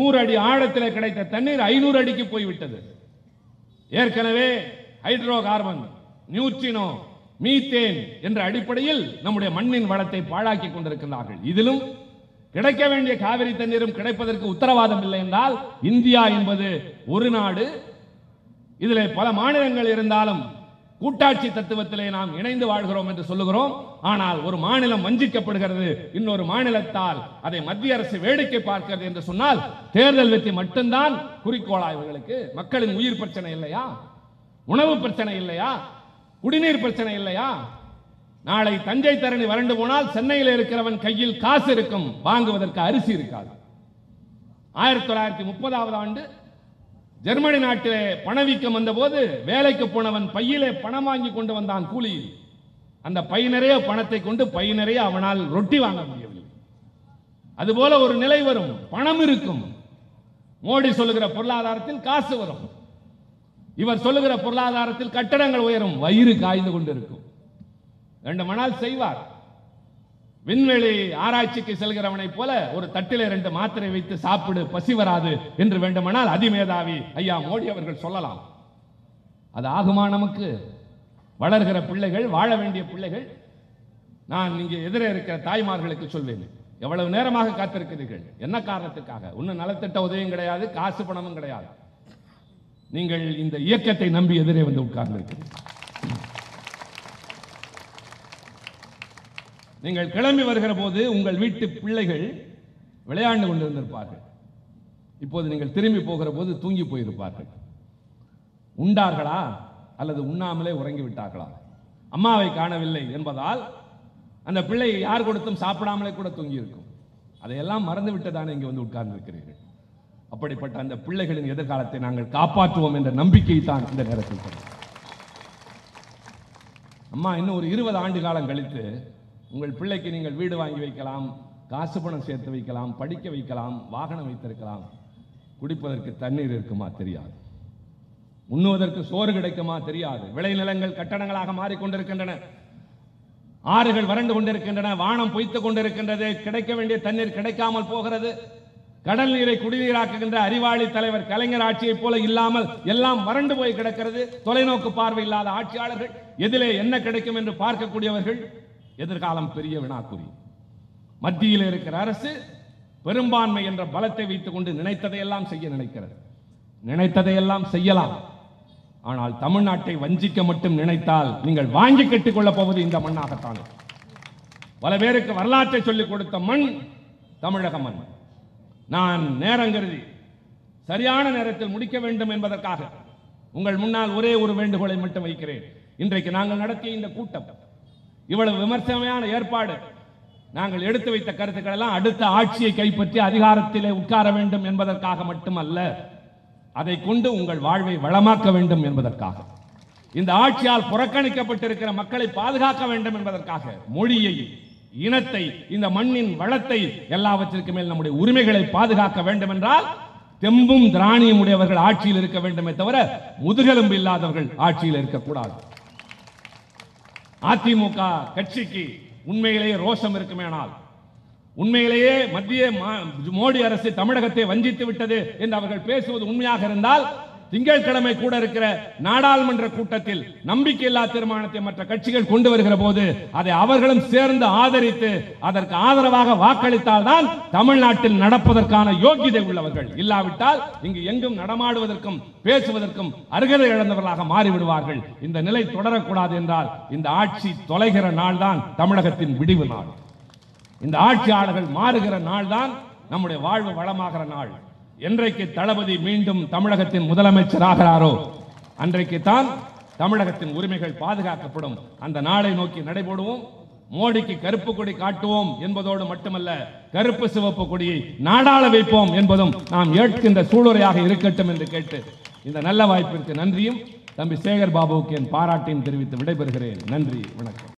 100 அடி ஆழத்தில் கிடைத்த தண்ணீர் 500 அடிக்கு போய்விட்டது. ஏற்கனவே ஹைட்ரோ கார்பன், நியூட்ரினோ, மீத்தேன் என்ற அடிப்படையில் நம்முடைய மண்ணின் வளத்தை பாழாக்கி கொண்டிருக்கிறார்கள். இதிலும் கிடைக்க வேண்டிய காவிரி தண்ணீரும் கிடைப்பதற்கு உத்தரவாதம் இல்லை என்றால் இந்தியா என்பது ஒரு நாடு, இதில் பல மாநிலங்கள் இருந்தாலும் கூட்டாட்சி தத்துவத்திலே நாம் இணைந்து வாழ்கிறோம் என்று சொல்லுகிறோம். ஆனால் ஒரு மாநிலம் வஞ்சிக்கப்படுகிறது இன்னொரு மாநிலத்தால், அதை மத்திய அரசு வேடிக்கை பார்க்கிறது என்று சொன்னால் தேர்தல் வெற்றி மட்டும்தான் குறிக்கோளாய் இவர்களுக்கு. மக்களின் உயிர் பிரச்சனை இல்லையா? உணவு பிரச்சனை இல்லையா? குடிநீர் பிரச்சனை இல்லையா? நாளை தஞ்சை தரணி வறண்டு போனால் சென்னையில் இருக்கிறவன் கையில் காசு இருக்கும், வாங்குவதற்கு அரிசி இருக்காது. 1930ஆம் ஆண்டு ஜெர்மனி நாட்டிலே பணவீக்கம் வந்தபோது வேலைக்கு போனவன் பையிலே பணம் வாங்கி கொண்டு வந்தான் கூலியில். அந்த பை நிறைய பணத்தை கொண்டு பை நிறைய அவனால் ரொட்டி வாங்க முடியவில்லை. அதுபோல ஒரு நிலை வரும். பணம் இருக்கும், மோடி சொல்லுகிற பொருளாதாரத்தில் காசு வரும், இவர் சொல்லுகிற பொருளாதாரத்தில் கட்டடங்கள் உயரும், வயிறு காய்ந்து கொண்டிருக்கும். ரெண்டு மணால் செய்வார். விண்வெளி ஆராய்ச்சிக்கு செல்கிறவனை போல ஒரு தட்டிலே 2 மாத்திரை வைத்து சாப்பிடு, பசி வராது என்று வேண்டுமானால் அதிமேதாவி ஐயா மோடி அவர்கள் சொல்லலாம். அது ஆகுமா? நமக்கு வளர்கிற பிள்ளைகள், வாழ வேண்டிய பிள்ளைகள். நான் இங்கே எதிரே இருக்கிற தாய்மார்களுக்கு சொல்வேன், எவ்வளவு நேரமாக காத்திருக்கிறீர்கள்? என்ன காரணத்துக்காக? ஒன்றும் நலத்திட்ட உதவியும் கிடையாது, காசு பணமும் கிடையாது. நீங்கள் இந்த இயக்கத்தை நம்பி எதிரே வந்து உட்கார்ந்திருக்கிறீர்கள். நீங்கள் கிளம்பி வருகிற போது உங்கள் வீட்டு பிள்ளைகள் விளையாண்டு கொண்டிருந்திருப்பார்கள். இப்போது நீங்கள் திரும்பி போகிற போது தூங்கி போயிருப்பார்கள். உண்டார்களா அல்லது உண்ணாமலே உறங்கிவிட்டார்களா? அம்மாவை காணவில்லை என்பதால் அந்த பிள்ளை யார் கொடுத்தும் சாப்பிடாமலே கூட தூங்கி இருக்கும். அதையெல்லாம் மறந்து விட்டுதானே இங்கே வந்து உட்கார்ந்திருக்கிறீர்கள். அப்படிப்பட்ட அந்த பிள்ளைகளின் எதிர்காலத்தை நாங்கள் காப்பாற்றுவோம் என்ற நம்பிக்கை தான் இந்த நேரத்தில். அம்மா, இன்னும் ஒரு 20 ஆண்டு காலம் கழித்து உங்கள் பிள்ளைக்கு நீங்கள் வீடு வாங்கி வைக்கலாம், காசு பணம் சேர்த்து வைக்கலாம், படிக்க வைக்கலாம், வாகனம் வைத்திருக்கலாம். குடிப்பதற்கு தண்ணீர் இருக்குமா? தெரியாது. உண்ணுவதற்கு சோறு கிடைக்குமா? தெரியாது. விளைநிலங்கள் கட்டடங்களாக மாறிக்கொண்டிருக்கின்றன, ஆறுகள் வறண்டு கொண்டிருக்கின்றன, வானம் பொய்த்துக் கொண்டிருக்கின்றது, கிடைக்க வேண்டிய தண்ணீர் கிடைக்காமல் போகிறது. கடல் நீரை குடிநீராக்குகின்ற அறிவாளி தலைவர் கலைஞர் ஆட்சியைப் போல இல்லாமல் எல்லாம் வறண்டு போய் கிடக்கிறது. தொலைநோக்கு பார்வை இல்லாத ஆட்சியாளர்கள், எதிலே என்ன கிடைக்கும் என்று பார்க்கக்கூடியவர்கள். எதிர்காலம் பெரிய வினாக்குறி. மத்தியில் இருக்கிற அரசு பெரும்பான்மை என்ற பலத்தை வைத்துக் கொண்டு நினைத்ததையெல்லாம் செய்ய நினைக்கிறது. நினைத்ததையெல்லாம் செய்யலாம், ஆனால் தமிழ்நாட்டை வஞ்சிக்க மட்டும் நினைத்தால் நீங்கள் வாங்கி கட்டிக் கொள்ளப் போவது இந்த மண்ணாகத்தானே. பல பேருக்கு வரலாற்றை சொல்லிக் கொடுத்த மண் தமிழக மண். நான் நேரம் கருதி சரியான நேரத்தில் முடிக்க வேண்டும் என்பதற்காக உங்கள் முன்னால் ஒரே ஒரு வேண்டுகோளை மட்டும் வைக்கிறேன். இன்றைக்கு நாங்கள் நடத்திய இந்த கூட்டம், இவ்வளவு விமர்சனமான ஏற்பாடு, நாங்கள் எடுத்து வைத்த கருத்துக்கள் எல்லாம் அடுத்த ஆட்சியை கைப்பற்றி அதிகாரத்திலே உட்கார வேண்டும் என்பதற்காக மட்டுமல்ல, அதை கொண்டு உங்கள் வாழ்வை வளமாக்க வேண்டும் என்பதற்காக, இந்த ஆட்சியால் புறக்கணிக்கப்பட்டிருக்கிற மக்களை பாதுகாக்க வேண்டும் என்பதற்காக, மொழியை, இனத்தை, இந்த மண்ணின் வளத்தை, எல்லாவற்றிற்கு மேல் நம்முடைய உரிமைகளை பாதுகாக்க வேண்டும் என்றால் தெம்பும் திராணியும் உடையவர்கள் ஆட்சியில் இருக்க வேண்டுமே தவிர முதுகெலும்பு இல்லாதவர்கள் ஆட்சியில் இருக்கக்கூடாது. அதிமுக கட்சிக்கு உண்மையிலேயே ரோஷம் இருக்குமேனால், உண்மையிலேயே மத்திய மோடி அரசு தமிழகத்தை வஞ்சித்து விட்டது என்று அவர்கள் பேசுவது உண்மையாக இருந்தால், திங்கட்கிழமை கூட இருக்கிற நாடாளுமன்ற கூட்டத்தில் நம்பிக்கையில்லா தீர்மானத்தை மற்ற கட்சிகள் கொண்டு வருகிற போது அதை அவர்களும் சேர்ந்து ஆதரித்து அதற்கு ஆதரவாக வாக்களித்தால் தான் தமிழ்நாட்டில் நடப்பதற்கான யோகியதை உள்ளவர்கள். இல்லாவிட்டால் இங்கு எங்கும் நடமாடுவதற்கும் பேசுவதற்கும் அருகதை இழந்தவர்களாக மாறிவிடுவார்கள். இந்த நிலை தொடரக்கூடாது என்றால் இந்த ஆட்சி தொலைகிற நாள் தான் தமிழகத்தின் விடிவு நாள். இந்த ஆட்சியாளர்கள் மாறுகிற நாள் தான் நம்முடைய வாழ்வு வளமாகிற நாள். என்றைக்கு தளபதி மீண்டும் தமிழகத்தின் முதலமைச்சர் ஆகிறாரோ அன்றைக்கு தான் தமிழகத்தின் உரிமைகள் பாதுகாக்கப்படும். அந்த நாளை நோக்கி நடைபோடுவோம். மோடிக்கு கருப்பு கொடி காட்டுவோம் என்பதோடு மட்டுமல்ல, கருப்பு சிவப்பு கொடியை நாடாள வைப்போம் என்பதும் நாம் ஏற்கின்ற சூளுரையாக இருக்கட்டும் என்று கேட்டு இந்த நல்ல வாய்ப்பிற்கு நன்றியும், தம்பி சேகர் பாபுவுக்கு என் பாராட்டையும் தெரிவித்து விடைபெறுகிறேன். நன்றி, வணக்கம்.